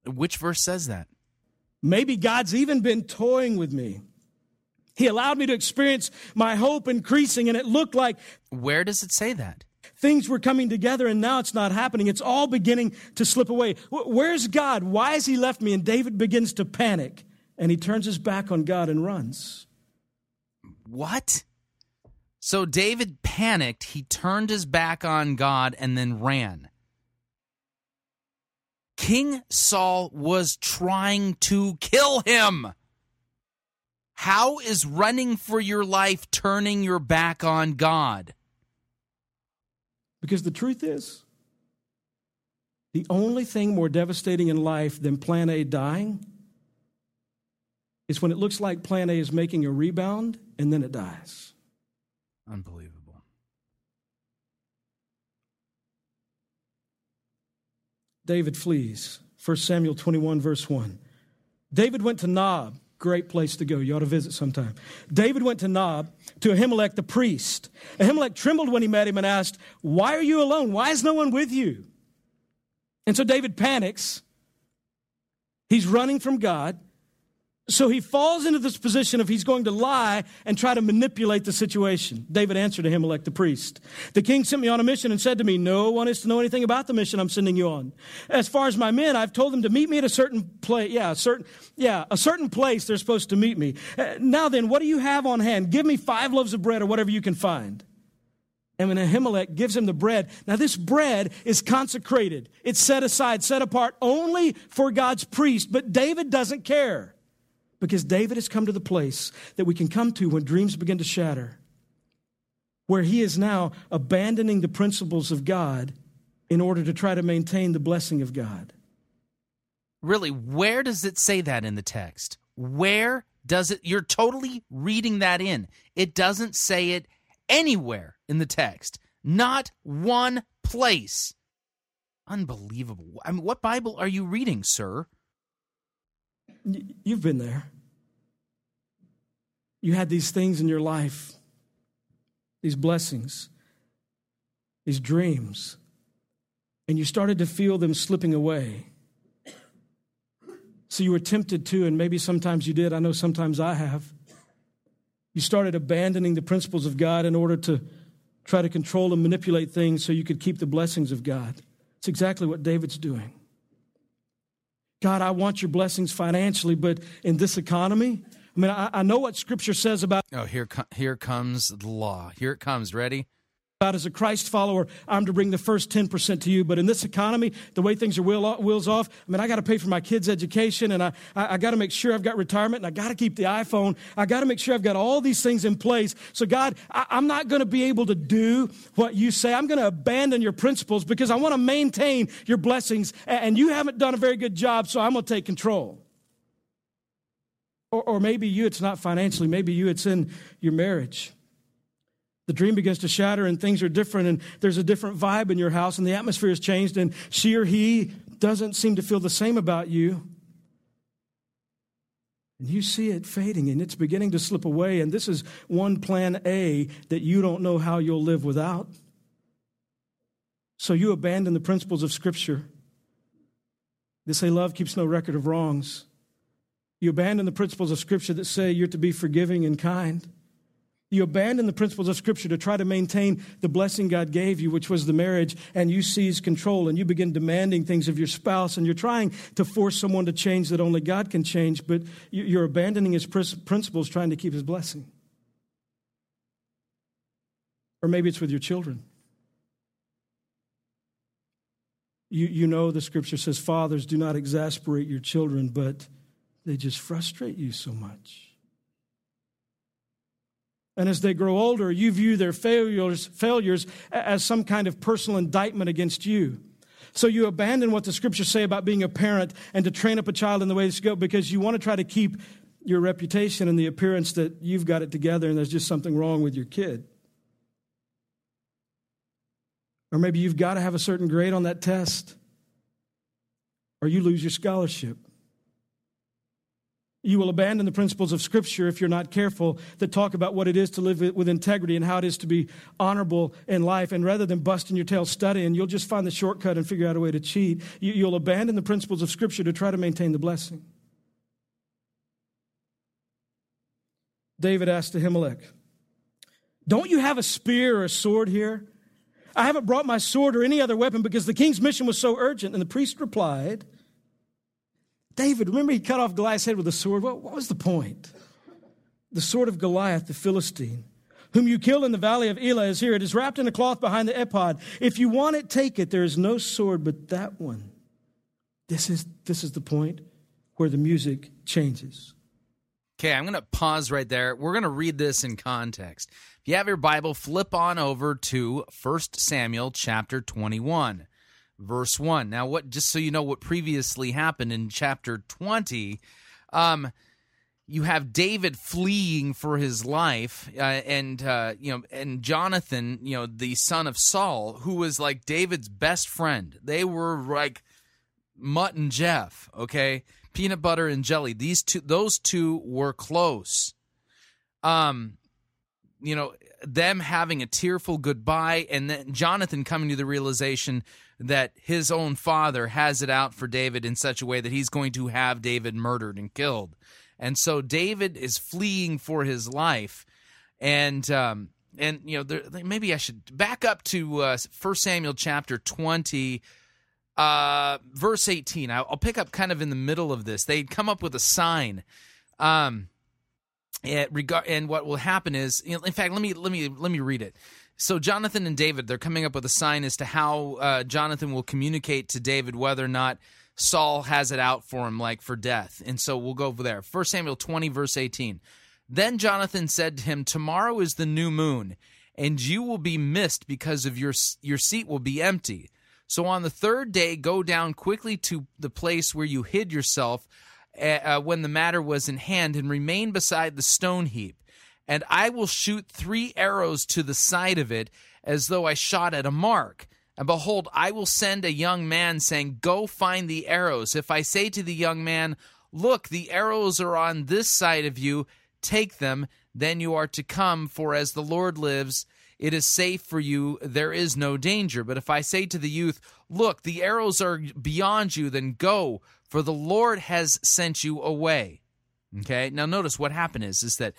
Which verse says that? Maybe God's even been toying with me. He allowed me to experience my hope increasing, and it looked like... Where does it say that? Things were coming together, and now it's not happening. It's all beginning to slip away. Where's God? Why has he left me? And David begins to panic, and he turns his back on God and runs. What? So David panicked, he turned his back on God, and then ran. King Saul was trying to kill him. How is running for your life turning your back on God? Because the truth is, the only thing more devastating in life than Plan A dying is when it looks like Plan A is making a rebound and then it dies. Unbelievable. David flees. 1 Samuel 21, verse 1. David went to Nob. Great place to go. You ought to visit sometime. David went to Nob, to Ahimelech the priest. Ahimelech trembled when he met him and asked, "Why are you alone? Why is no one with you?" And so David panics. He's running from God. So he falls into this position of he's going to lie and try to manipulate the situation. David answered Ahimelech the priest. "The king sent me on a mission and said to me, no one is to know anything about the mission I'm sending you on. As far as my men, I've told them to meet me at a certain place. A certain place they're supposed to meet me. Now then, what do you have on hand? Give me 5 loaves of bread or whatever you can find." And when Ahimelech gives him the bread, now this bread is consecrated. It's set aside, set apart only for God's priest. But David doesn't care. Because David has come to the place that we can come to when dreams begin to shatter, where he is now abandoning the principles of God in order to try to maintain the blessing of God. Really, where does it say that in the text? Where does it? You're totally reading that in. It doesn't say it anywhere in the text. Not one place. Unbelievable. I mean, what Bible are you reading, sir? You've been there. You had these things in your life, these blessings, these dreams, and you started to feel them slipping away. So you were tempted to, and maybe sometimes you did. I know sometimes I have. You started abandoning the principles of God in order to try to control and manipulate things so you could keep the blessings of God. It's exactly what David's doing. God, I want your blessings financially, but in this economy, I mean, I know what Scripture says about... Oh, here comes the law. Here it comes. Ready? About as a Christ follower, I'm to bring the first 10% to you, but in this economy, the way things are wheels off, I mean, I got to pay for my kids' education, and I got to make sure I've got retirement, and I got to keep the iPhone. I got to make sure I've got all these things in place. So, God, I'm not going to be able to do what you say. I'm going to abandon your principles because I want to maintain your blessings, and you haven't done a very good job, so I'm going to take control. Or maybe you, it's not financially. Maybe you, it's in your marriage. The dream begins to shatter and things are different and there's a different vibe in your house and the atmosphere has changed and she or he doesn't seem to feel the same about you. And you see it fading and it's beginning to slip away, and this is one Plan A that you don't know how you'll live without. So you abandon the principles of Scripture. They say love keeps no record of wrongs. You abandon the principles of Scripture that say you're to be forgiving and kind. You abandon the principles of Scripture to try to maintain the blessing God gave you, which was the marriage, and you seize control, and you begin demanding things of your spouse, and you're trying to force someone to change that only God can change, but you're abandoning his principles, trying to keep his blessing. Or maybe it's with your children. You know the Scripture says, "Fathers, do not exasperate your children," but they just frustrate you so much. And as they grow older, you view their failures as some kind of personal indictment against you. So you abandon what the Scriptures say about being a parent and to train up a child in the way to go because you want to try to keep your reputation and the appearance that you've got it together and there's just something wrong with your kid. Or maybe you've got to have a certain grade on that test, or you lose your scholarship. You will abandon the principles of Scripture if you're not careful, that talk about what it is to live with integrity and how it is to be honorable in life. And rather than busting your tail studying, you'll just find the shortcut and figure out a way to cheat. You'll abandon the principles of Scripture to try to maintain the blessing. David asked Ahimelech, "Don't you have a spear or a sword here? I haven't brought my sword or any other weapon because the king's mission was so urgent." And the priest replied, "David, remember he cut off Goliath's head with a sword. What was the point? The sword of Goliath, the Philistine, whom you killed in the valley of Elah, is here. It is wrapped in a cloth behind the ephod. If you want it, take it. There is no sword but that one." This is the point where the music changes. Okay, I'm going to pause right there. We're going to read this in context. If you have your Bible, flip on over to 1 Samuel chapter 21. Verse 1. Now, just so you know what previously happened in chapter 20, you have David fleeing for his life, and Jonathan, the son of Saul, who was like David's best friend. They were like Mutt and Jeff, okay? Peanut butter and jelly. Those two were close. Them having a tearful goodbye, and then Jonathan coming to the realization that his own father has it out for David in such a way that he's going to have David murdered and killed. And so David is fleeing for his life. Maybe I should back up to 1 Samuel chapter 20, verse 18. I'll pick up kind of in the middle of this. They'd come up with a sign. And what will happen is, in fact, let me read it. So Jonathan and David, they're coming up with a sign as to how Jonathan will communicate to David whether or not Saul has it out for him, like for death. And so we'll go over there. 1 Samuel 20, verse 18. Then Jonathan said to him, "Tomorrow is the new moon, and you will be missed because of your seat will be empty. So on the third day, go down quickly to the place where you hid yourself when the matter was in hand, and remain beside the stone heap. And I will shoot 3 arrows to the side of it, as though I shot at a mark. And behold, I will send a young man, saying, 'Go find the arrows.' If I say to the young man, 'Look, the arrows are on this side of you, take them,' then you are to come, for as the Lord lives, it is safe for you, there is no danger. But if I say to the youth, 'Look, the arrows are beyond you,' then go, for the Lord has sent you away." Okay, now notice what happened is that,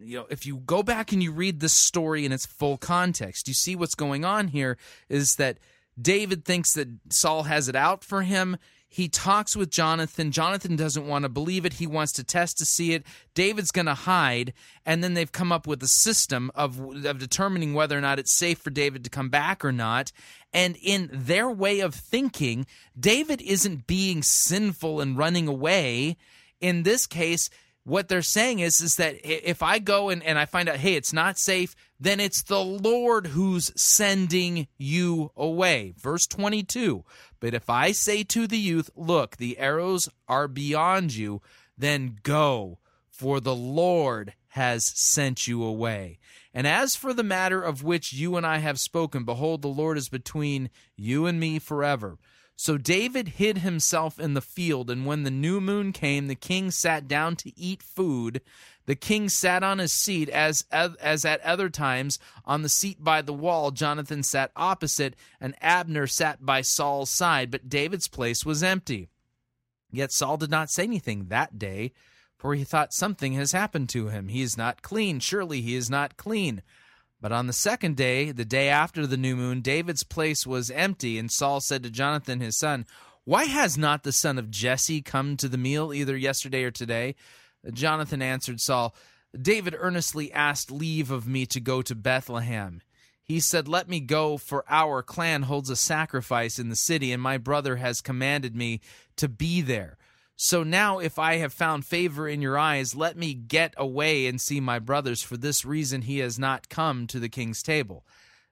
if you go back and you read this story in its full context, you see what's going on here is that David thinks that Saul has it out for him. He talks with Jonathan. Jonathan doesn't want to believe it. He wants to test to see it. David's going to hide, and then they've come up with a system of determining whether or not it's safe for David to come back or not. And in their way of thinking, David isn't being sinful and running away. In this case, what they're saying is that if I go and I find out, hey, it's not safe, then it's the Lord who's sending you away. Verse 22, "But if I say to the youth, 'Look, the arrows are beyond you,' then go, for the Lord has sent you away. And as for the matter of which you and I have spoken, behold, the Lord is between you and me forever." So David hid himself in the field, and when the new moon came, the king sat down to eat food. The king sat on his seat, as at other times, on the seat by the wall. Jonathan sat opposite, and Abner sat by Saul's side, but David's place was empty. Yet Saul did not say anything that day, for he thought, something has happened to him. He is not clean. Surely he is not clean. But on the second day, the day after the new moon, David's place was empty, and Saul said to Jonathan his son, "Why has not the son of Jesse come to the meal either yesterday or today?" Jonathan answered Saul, "David earnestly asked leave of me to go to Bethlehem. He said, 'Let me go, for our clan holds a sacrifice in the city, and my brother has commanded me to be there. So now if I have found favor in your eyes, let me get away and see my brothers. For this reason he has not come to the king's table.'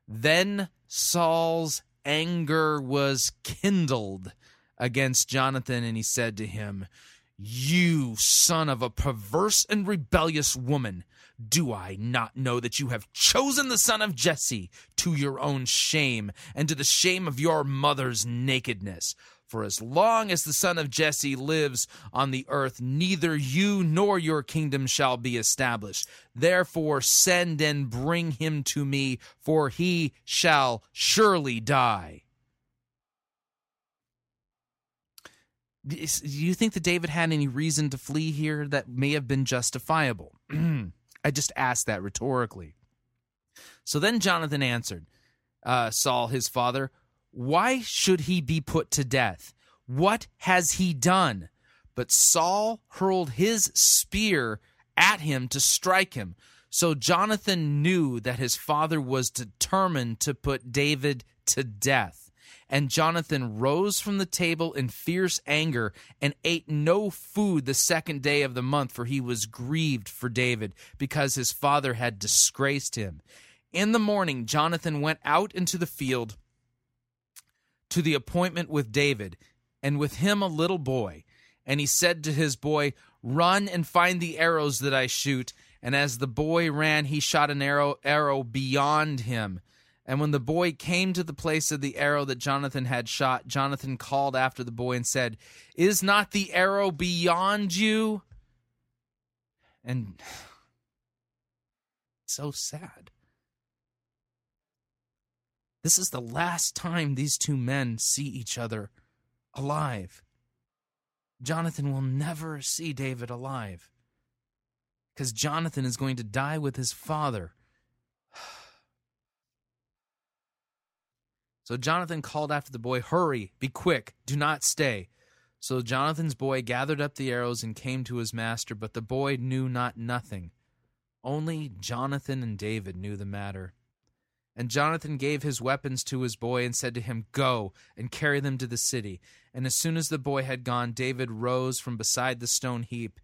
Then Saul's anger was kindled against Jonathan, and he said to him, 'You son of a perverse and rebellious woman, do I not know that you have chosen the son of Jesse to your own shame and to the shame of your mother's nakedness? For as long as the son of Jesse lives on the earth, neither you nor your kingdom shall be established. Therefore send and bring him to me, for he shall surely die." Do you think that David had any reason to flee here that may have been justifiable? I just asked that rhetorically. So then Jonathan answered Saul, his father, "Why should he be put to death? What has he done?" But Saul hurled his spear at him to strike him. So Jonathan knew that his father was determined to put David to death. And Jonathan rose from the table in fierce anger and ate no food the second day of the month, for he was grieved for David because his father had disgraced him. In the morning, Jonathan went out into the field to the appointment with David, and with him a little boy. And he said to his boy, "Run and find the arrows that I shoot." And as the boy ran, he shot an arrow beyond him. And when the boy came to the place of the arrow that Jonathan had shot, Jonathan called after the boy and said, "Is not the arrow beyond you?" And so sad. This is the last time these two men see each other alive. Jonathan will never see David alive, because Jonathan is going to die with his father. So Jonathan called after the boy, "Hurry, be quick, do not stay." So Jonathan's boy gathered up the arrows and came to his master, but the boy knew not nothing. Only Jonathan and David knew the matter. And Jonathan gave his weapons to his boy and said to him, "Go and carry them to the city." And as soon as the boy had gone, David rose from beside the stone heap,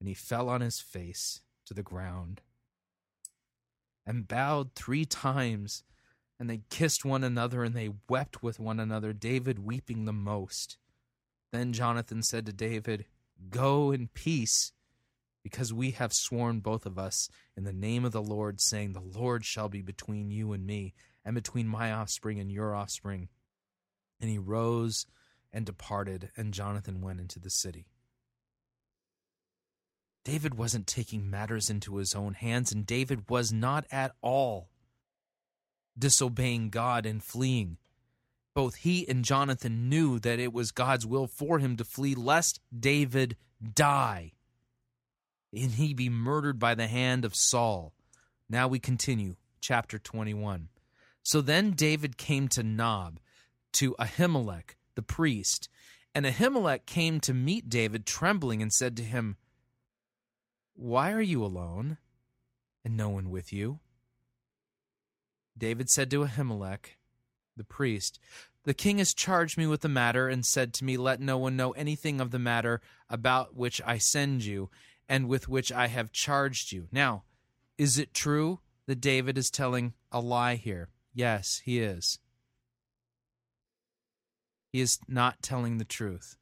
and he fell on his face to the ground and bowed 3 times, and they kissed one another, and they wept with one another, David weeping the most. Then Jonathan said to David, "Go in peace, because we have sworn, both of us, in the name of the Lord, saying, 'The Lord shall be between you and me, and between my offspring and your offspring.'" And he rose and departed, and Jonathan went into the city. David wasn't taking matters into his own hands, and David was not at all disobeying God and fleeing. Both he and Jonathan knew that it was God's will for him to flee, lest David die and he be murdered by the hand of Saul. Now we continue, chapter 21. So then David came to Nob, to Ahimelech the priest. And Ahimelech came to meet David, trembling, and said to him, "Why are you alone, and no one with you?" David said to Ahimelech the priest, "The king has charged me with the matter, and said to me, 'Let no one know anything of the matter about which I send you, and with which I have charged you.' Now, is it true that David is telling a lie here?" Yes, he is. He is not telling the truth.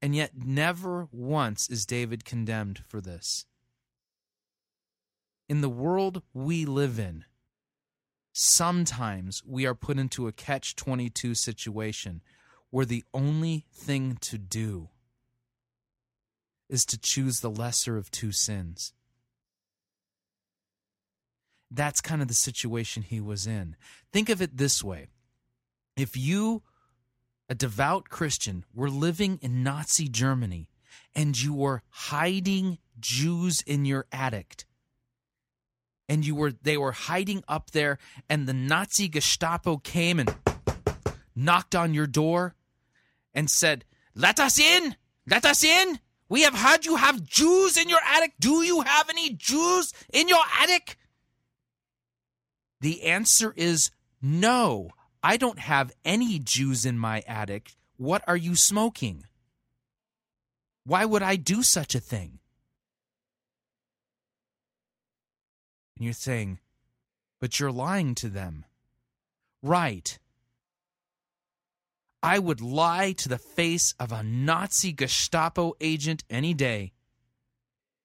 And yet never once is David condemned for this. In the world we live in, sometimes we are put into a catch-22 situation where the only thing to do is to choose the lesser of two sins. That's kind of the situation he was in. Think of it this way. If you, a devout Christian, were living in Nazi Germany and you were hiding Jews in your attic, and they were hiding up there, and the Nazi Gestapo came and knocked on your door and said, "Let us in! Let us in! We have heard you have Jews in your attic. Do you have any Jews in your attic?" The answer is no. I don't have any Jews in my attic. What are you smoking? Why would I do such a thing? And you're saying, but you're lying to them. Right. I would lie to the face of a Nazi Gestapo agent any day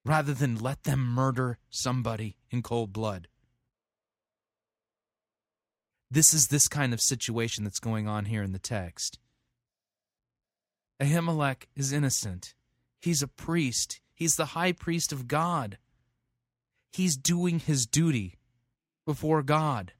rather than let them murder somebody in cold blood. This is this kind of situation that's going on here in the text. Ahimelech is innocent. He's a priest. He's the high priest of God. He's doing his duty before God.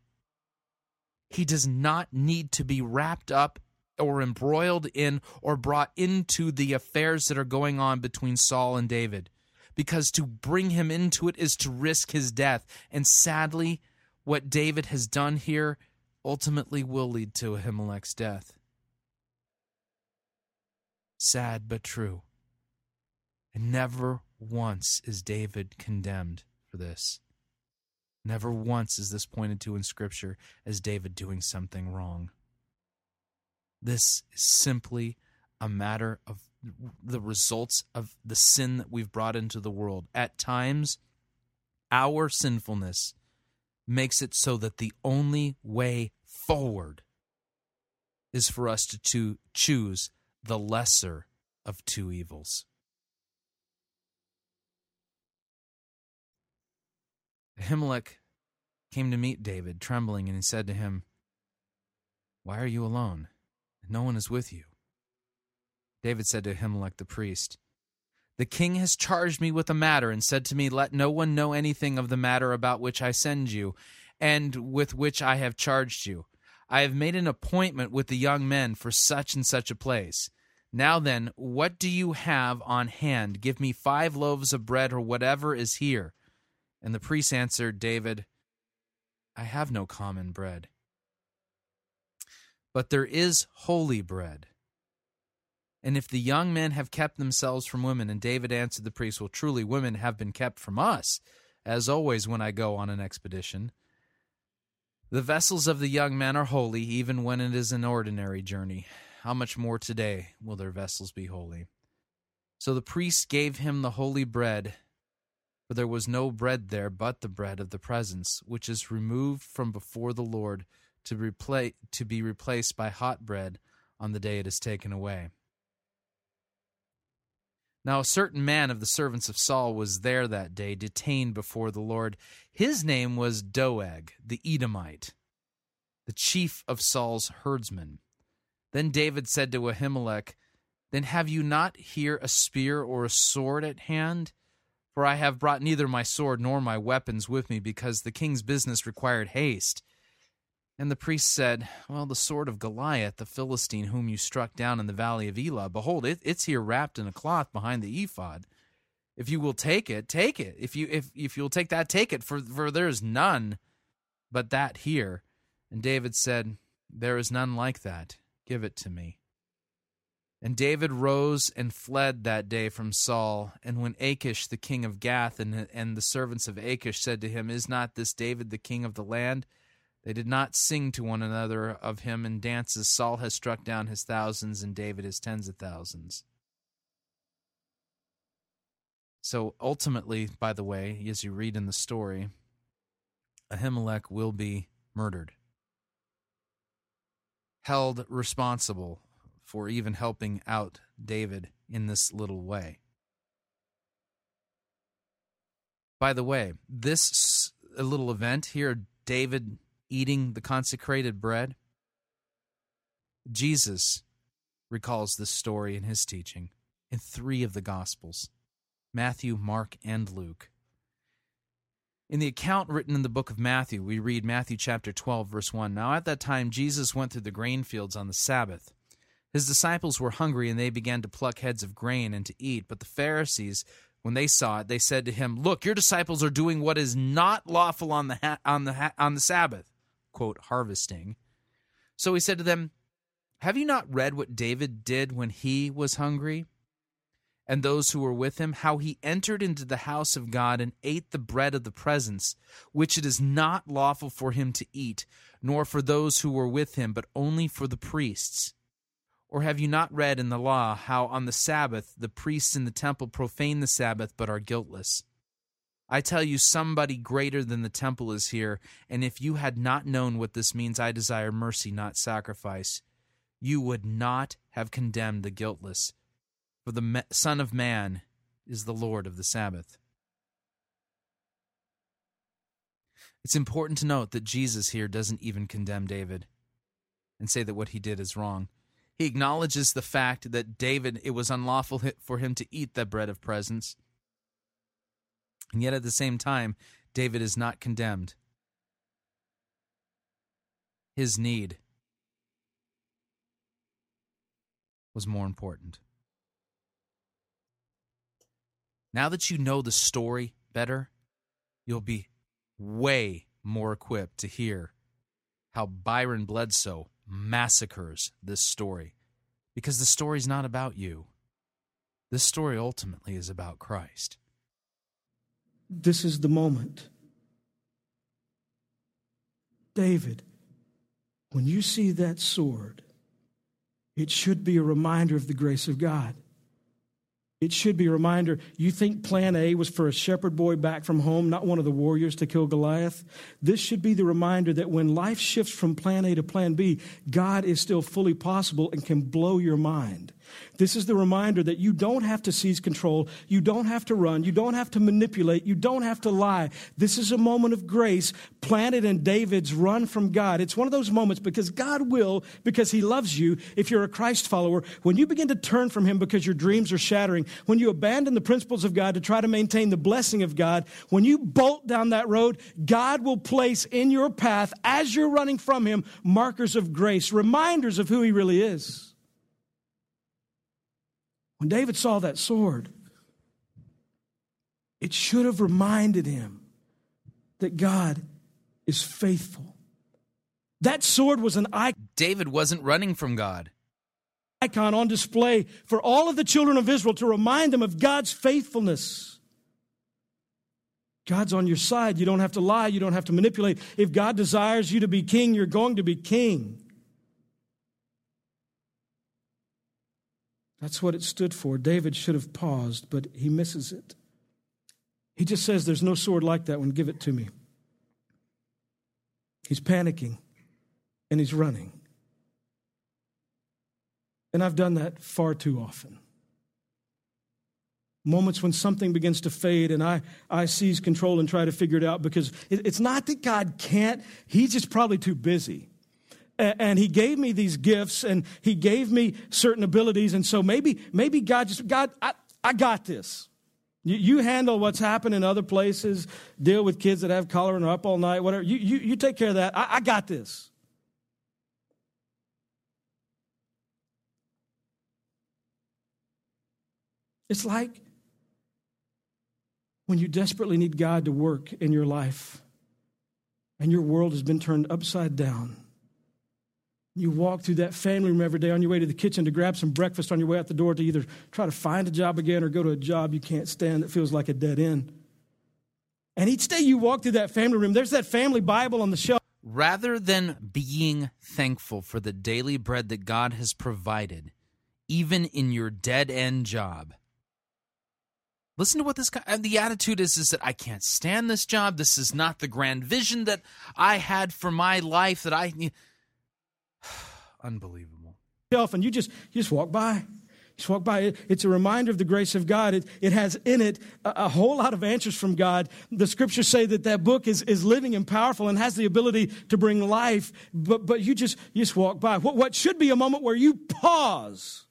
He does not need to be wrapped up or embroiled in or brought into the affairs that are going on between Saul and David, because to bring him into it is to risk his death. And sadly, what David has done here ultimately will lead to Ahimelech's death. Sad but true. And never once is David condemned for this. Never once is this pointed to in Scripture as David doing something wrong. This is simply a matter of the results of the sin that we've brought into the world. At times, our sinfulness makes it so that the only way forward is for us to choose the lesser of two evils. Ahimelech came to meet David, trembling, and he said to him, "Why are you alone? No one is with you." David said to Ahimelech the priest, "The king has charged me with a matter and said to me, 'Let no one know anything of the matter about which I send you and with which I have charged you. I have made an appointment with the young men for such and such a place. Now then, what do you have on hand? Give me 5 loaves of bread or whatever is here.'" And the priest answered David, "I have no common bread, but there is holy bread. And if the young men have kept themselves from women," and David answered the priest, "Well, truly women have been kept from us, as always when I go on an expedition. The vessels of the young men are holy, even when it is an ordinary journey. How much more today will their vessels be holy?" So the priest gave him the holy bread, for there was no bread there but the bread of the presence, which is removed from before the Lord to be replaced by hot bread on the day it is taken away. Now a certain man of the servants of Saul was there that day, detained before the Lord. His name was Doeg, the Edomite, the chief of Saul's herdsmen. Then David said to Ahimelech, "Then have you not here a spear or a sword at hand? For I have brought neither my sword nor my weapons with me, because the king's business required haste." And the priest said, "Well, the sword of Goliath, the Philistine, whom you struck down in the valley of Elah, behold, it's here wrapped in a cloth behind the ephod. If you will take it, take it. If you'll take that, take it, for there is none but that here." And David said, "There is none like that. Give it to me." And David rose and fled that day from Saul. And when Achish, the king of Gath, and the servants of Achish said to him, "Is not this David the king of the land?" They did not sing to one another of him in dances. Saul has struck down his thousands, and David his tens of thousands. So ultimately, by the way, as you read in the story, Ahimelech will be murdered, held responsible for even helping out David in this little way. By the way, this little event here, David eating the consecrated bread, Jesus recalls this story in his teaching in 3 of the Gospels, Matthew, Mark, and Luke. In the account written in the book of Matthew, we read Matthew chapter 12, verse 1, "Now at that time Jesus went through the grain fields on the Sabbath. His disciples were hungry, and they began to pluck heads of grain and to eat. But the Pharisees, when they saw it, they said to him, 'Look, your disciples are doing what is not lawful on the Sabbath,'" quote, harvesting. "So he said to them, 'Have you not read what David did when he was hungry, and those who were with him, how he entered into the house of God and ate the bread of the presence, which it is not lawful for him to eat, nor for those who were with him, but only for the priests? Or have you not read in the law how on the Sabbath the priests in the temple profane the Sabbath but are guiltless? I tell you, somebody greater than the temple is here, and if you had not known what this means, 'I desire mercy, not sacrifice,' you would not have condemned the guiltless, for the Son of Man is the Lord of the Sabbath." It's important to note that Jesus here doesn't even condemn David and say that what he did is wrong. He acknowledges the fact that David, it was unlawful for him to eat the bread of presence. And yet at the same time, David is not condemned. His need was more important. Now that you know the story better, you'll be way more equipped to hear how Byron Bledsoe massacres this story, because the story's not about you. This story ultimately is about Christ. This is the moment. David, when you see that sword, it should be a reminder of the grace of God. It should be a reminder. You think plan A was for a shepherd boy back from home, not one of the warriors, to kill Goliath? This should be the reminder that when life shifts from plan A to plan B, God is still fully possible and can blow your mind. This is the reminder that you don't have to seize control. You don't have to run. You don't have to manipulate. You don't have to lie. This is a moment of grace planted in David's run from God. It's one of those moments because God will, because he loves you. If you're a Christ follower, when you begin to turn from him because your dreams are shattering, when you abandon the principles of God to try to maintain the blessing of God, when you bolt down that road, God will place in your path, as you're running from him, markers of grace, reminders of who he really is. When David saw that sword, it should have reminded him that God is faithful. That sword was an icon. David wasn't running from God. Icon on display for all of the children of Israel to remind them of God's faithfulness. God's on your side. You don't have to lie. You don't have to manipulate. If God desires you to be king, you're going to be king. That's what it stood for. David should have paused, but he misses it. He just says, there's no sword like that one. Give it to me. He's panicking, and he's running. And I've done that far too often. Moments when something begins to fade, and I seize control and try to figure it out, because it's not that God can't. He's just probably too busy. And he gave me these gifts, and he gave me certain abilities. And so maybe God, I got this. You handle what's happened in other places, deal with kids that have cholera and are up all night, whatever. You take care of that. I got this. It's like when you desperately need God to work in your life, and your world has been turned upside down. You walk through that family room every day on your way to the kitchen to grab some breakfast, on your way out the door to either try to find a job again or go to a job you can't stand that feels like a dead end. And each day you walk through that family room, there's that family Bible on the shelf. Rather than being thankful for the daily bread that God has provided, even in your dead-end job, listen to what this guy, the attitude is that I can't stand this job. This is not the grand vision that I had for my life that I... Unbelievable. And you just walk by. Just walk by. It's a reminder of the grace of God. It has in it a whole lot of answers from God. The scriptures say that book is living and powerful and has the ability to bring life. But you just walk by. What should be a moment where you pause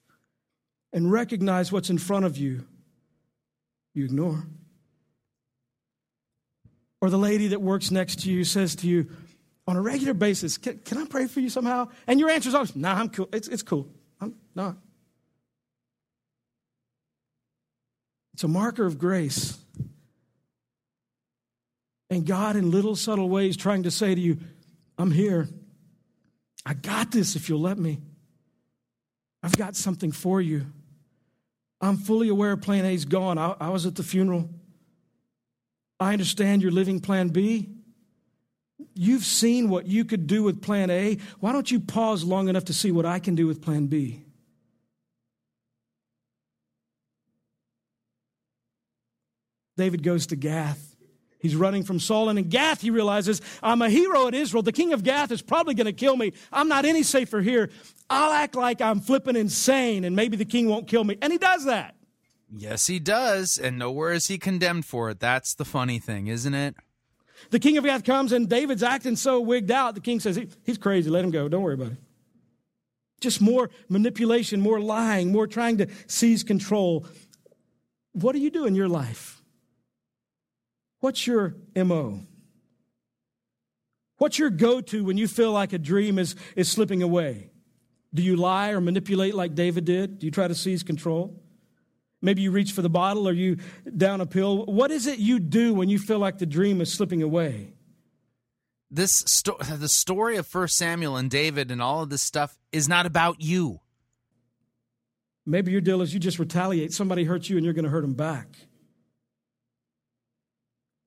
and recognize what's in front of you, you ignore. Or the lady that works next to you says to you, on a regular basis, can I pray for you somehow? And your answer is always, nah, I'm cool. It's cool. I'm not. It's a marker of grace. And God, in little subtle ways, trying to say to you, I'm here. I got this if you'll let me. I've got something for you. I'm fully aware plan A's gone. I was at the funeral. I understand you're living plan B. You've seen what you could do with plan A. Why don't you pause long enough to see what I can do with plan B? David goes to Gath. He's running from Saul, and in Gath he realizes, I'm a hero in Israel. The king of Gath is probably going to kill me. I'm not any safer here. I'll act like I'm flipping insane, and maybe the king won't kill me. And he does that. Yes, he does, and nowhere is he condemned for it. That's the funny thing, isn't it? The king of Gath comes and David's acting so wigged out. The king says, he's crazy. Let him go. Don't worry about it. Just more manipulation, more lying, more trying to seize control. What do you do in your life? What's your MO? What's your go-to when you feel like a dream is slipping away? Do you lie or manipulate like David did? Do you try to seize control? Maybe you reach for the bottle or you down a pill. What is it you do when you feel like the dream is slipping away? This the story of 1 Samuel and David and all of this stuff is not about you. Maybe your deal is you just retaliate. Somebody hurt you and you're going to hurt them back.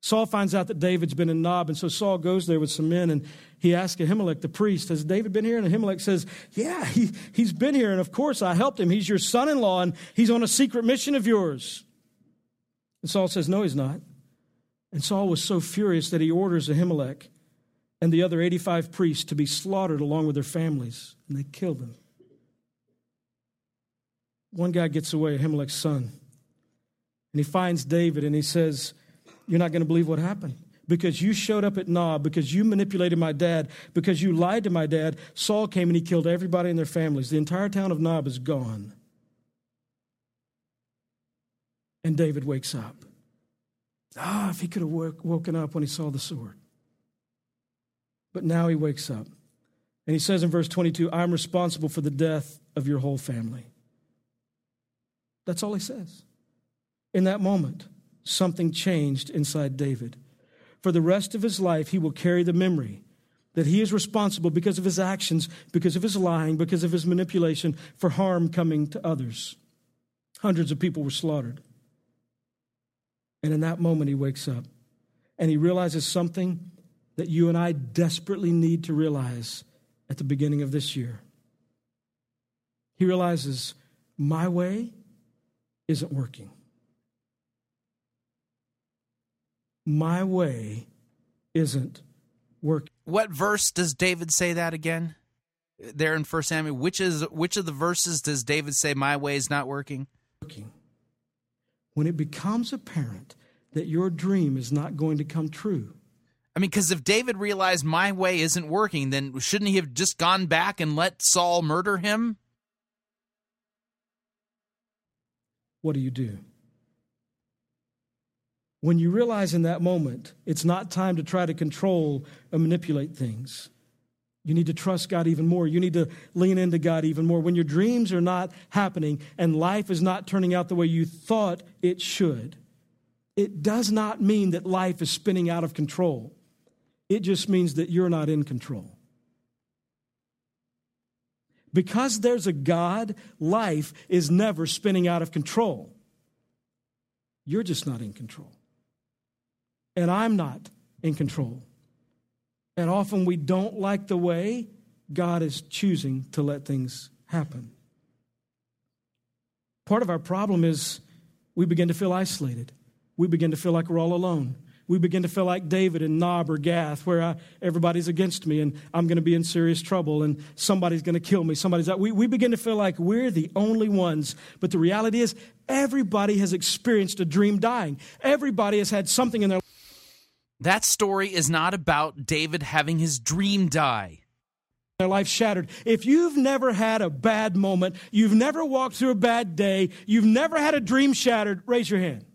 Saul finds out that David's been in Nob, and so Saul goes there with some men, and he asks Ahimelech, the priest, has David been here? And Ahimelech says, yeah, he's been here, and of course I helped him. He's your son-in-law, and he's on a secret mission of yours. And Saul says, no, he's not. And Saul was so furious that he orders Ahimelech and the other 85 priests to be slaughtered along with their families, and they killed them. One guy gets away, Ahimelech's son, and he finds David, and he says, you're not going to believe what happened. Because you showed up at Nob, because you manipulated my dad, because you lied to my dad, Saul came and he killed everybody and their families. The entire town of Nob is gone. And David wakes up. If he could have woken up when he saw the sword. But now he wakes up. And he says in verse 22, I'm responsible for the death of your whole family. That's all he says. In that moment, something changed inside David. For the rest of his life, he will carry the memory that he is responsible because of his actions, because of his lying, because of his manipulation for harm coming to others. Hundreds of people were slaughtered. And in that moment, he wakes up and he realizes something that you and I desperately need to realize at the beginning of this year. He realizes my way isn't working. My way isn't working. What verse does David say that again? There in 1 Samuel, which of the verses does David say, my way is not working? When it becomes apparent that your dream is not going to come true. I mean, because if David realized my way isn't working, then shouldn't he have just gone back and let Saul murder him? What do you do? When you realize in that moment, it's not time to try to control and manipulate things. You need to trust God even more. You need to lean into God even more. When your dreams are not happening and life is not turning out the way you thought it should, it does not mean that life is spinning out of control. It just means that you're not in control. Because there's a God, life is never spinning out of control. You're just not in control. And I'm not in control. And often we don't like the way God is choosing to let things happen. Part of our problem is we begin to feel isolated. We begin to feel like we're all alone. We begin to feel like David in Nob or Gath, where everybody's against me and I'm going to be in serious trouble and somebody's going to kill me. We begin to feel like we're the only ones. But the reality is everybody has experienced a dream dying. Everybody has had something in their life. That story is not about David having his dream die. Their life shattered. If you've never had a bad moment, you've never walked through a bad day, you've never had a dream shattered, raise your hand.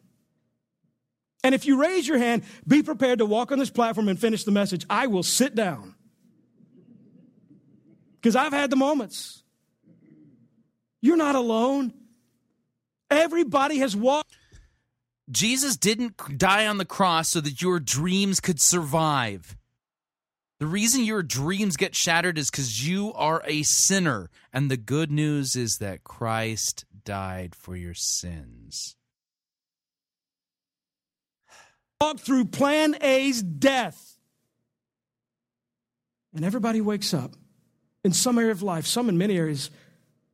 And if you raise your hand, be prepared to walk on this platform and finish the message. I will sit down. Because I've had the moments. You're not alone. Everybody has walked. Jesus didn't die on the cross so that your dreams could survive. The reason your dreams get shattered is because you are a sinner. And the good news is that Christ died for your sins. Walk through Plan A's death. And everybody wakes up in some area of life, some in many areas,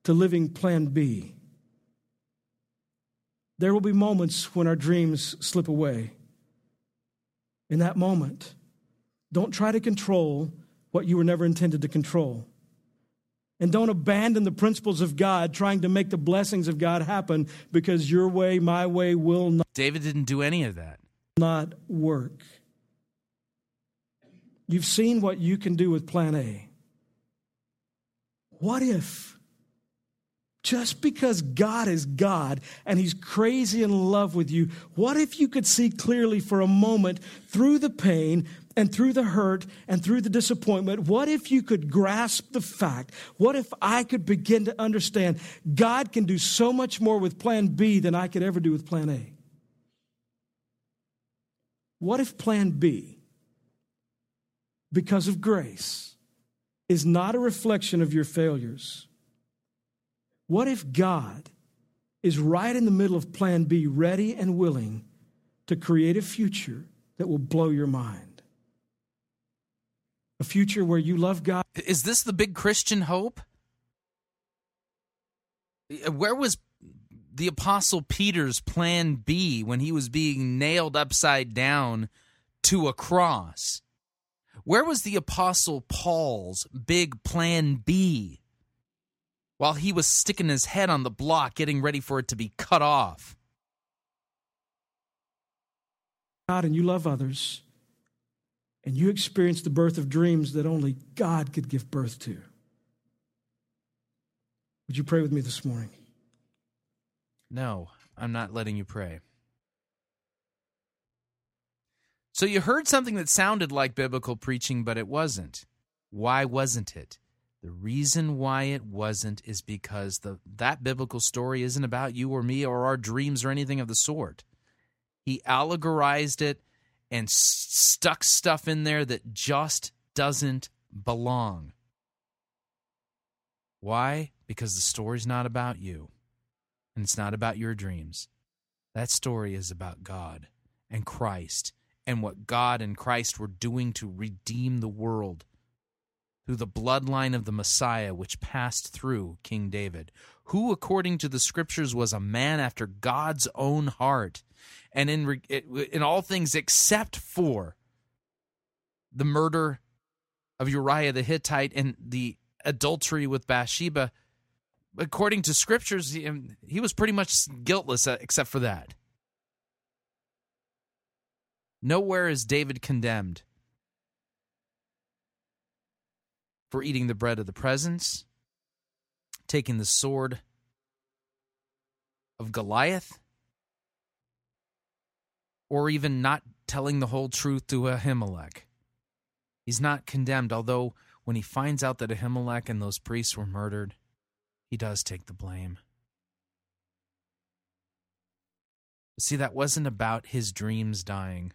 to living Plan B. There will be moments when our dreams slip away. In that moment, don't try to control what you were never intended to control. And don't abandon the principles of God trying to make the blessings of God happen because your way, my way will not. David didn't do any of that. Not work. You've seen what you can do with plan A. What if, just because God is God and he's crazy in love with you, what if you could see clearly for a moment through the pain and through the hurt and through the disappointment? What if you could grasp the fact? What if I could begin to understand God can do so much more with plan B than I could ever do with plan A? What if plan B, because of grace, is not a reflection of your failures? What if God is right in the middle of plan B, ready and willing to create a future that will blow your mind? A future where you love God. Is this the big Christian hope? Where was the Apostle Peter's plan B when he was being nailed upside down to a cross? Where was the Apostle Paul's big plan B while he was sticking his head on the block, getting ready for it to be cut off? God, and you love others, and you experience the birth of dreams that only God could give birth to. Would you pray with me this morning? No, I'm not letting you pray. So you heard something that sounded like biblical preaching, but it wasn't. Why wasn't it? The reason why it wasn't is because that biblical story isn't about you or me or our dreams or anything of the sort. He allegorized it and stuck stuff in there that just doesn't belong. Why? Because the story's not about you, and it's not about your dreams. That story is about God and Christ, and what God and Christ were doing to redeem the world through the bloodline of the Messiah, which passed through King David, who, according to the Scriptures, was a man after God's own heart, and in all things except for the murder of Uriah the Hittite and the adultery with Bathsheba. According to Scriptures, he was pretty much guiltless except for that. Nowhere is David condemned for eating the bread of the presence, taking the sword of Goliath, or even not telling the whole truth to Ahimelech. He's not condemned, although when he finds out that Ahimelech and those priests were murdered, he does take the blame. See, that wasn't about his dreams dying.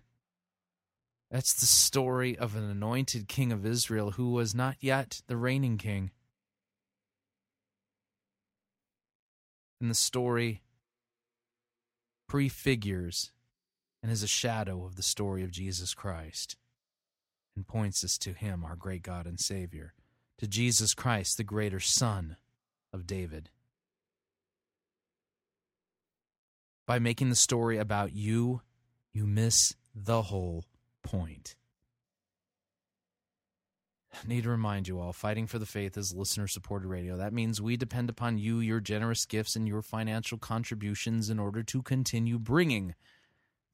That's the story of an anointed king of Israel who was not yet the reigning king. And the story prefigures and is a shadow of the story of Jesus Christ and points us to him, our great God and Savior, to Jesus Christ, the greater Son of David. By making the story about you, you miss the whole point. I need to remind you all, Fighting for the Faith is listener-supported radio. That means we depend upon you, your generous gifts, and your financial contributions in order to continue bringing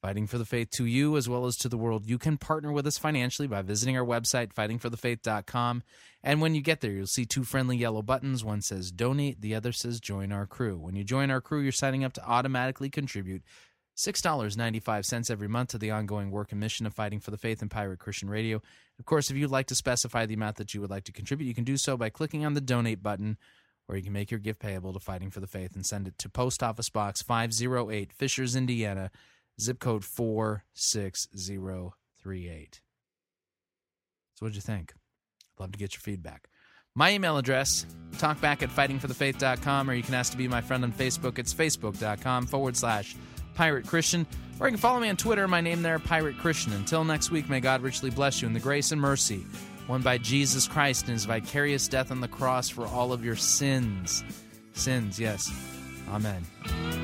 Fighting for the Faith to you as well as to the world. You can partner with us financially by visiting our website, fightingforthefaith.com. And when you get there, you'll see two friendly yellow buttons. One says donate, the other says join our crew. When you join our crew, you're signing up to automatically contribute $6.95 every month to the ongoing work and mission of Fighting for the Faith and Pirate Christian Radio. Of course, if you'd like to specify the amount that you would like to contribute, you can do so by clicking on the donate button, or you can make your gift payable to Fighting for the Faith and send it to Post Office Box 508, Fishers, Indiana, zip code 46038. So what'd you think? I'd love to get your feedback. My email address, talkback@fightingforthefaith.com, or you can ask to be my friend on Facebook. It's facebook.com/Pirate Christian. Or you can follow me on Twitter, my name there, Pirate Christian. Until next week, may God richly bless you in the grace and mercy won by Jesus Christ and his vicarious death on the cross for all of your sins. Yes. Amen.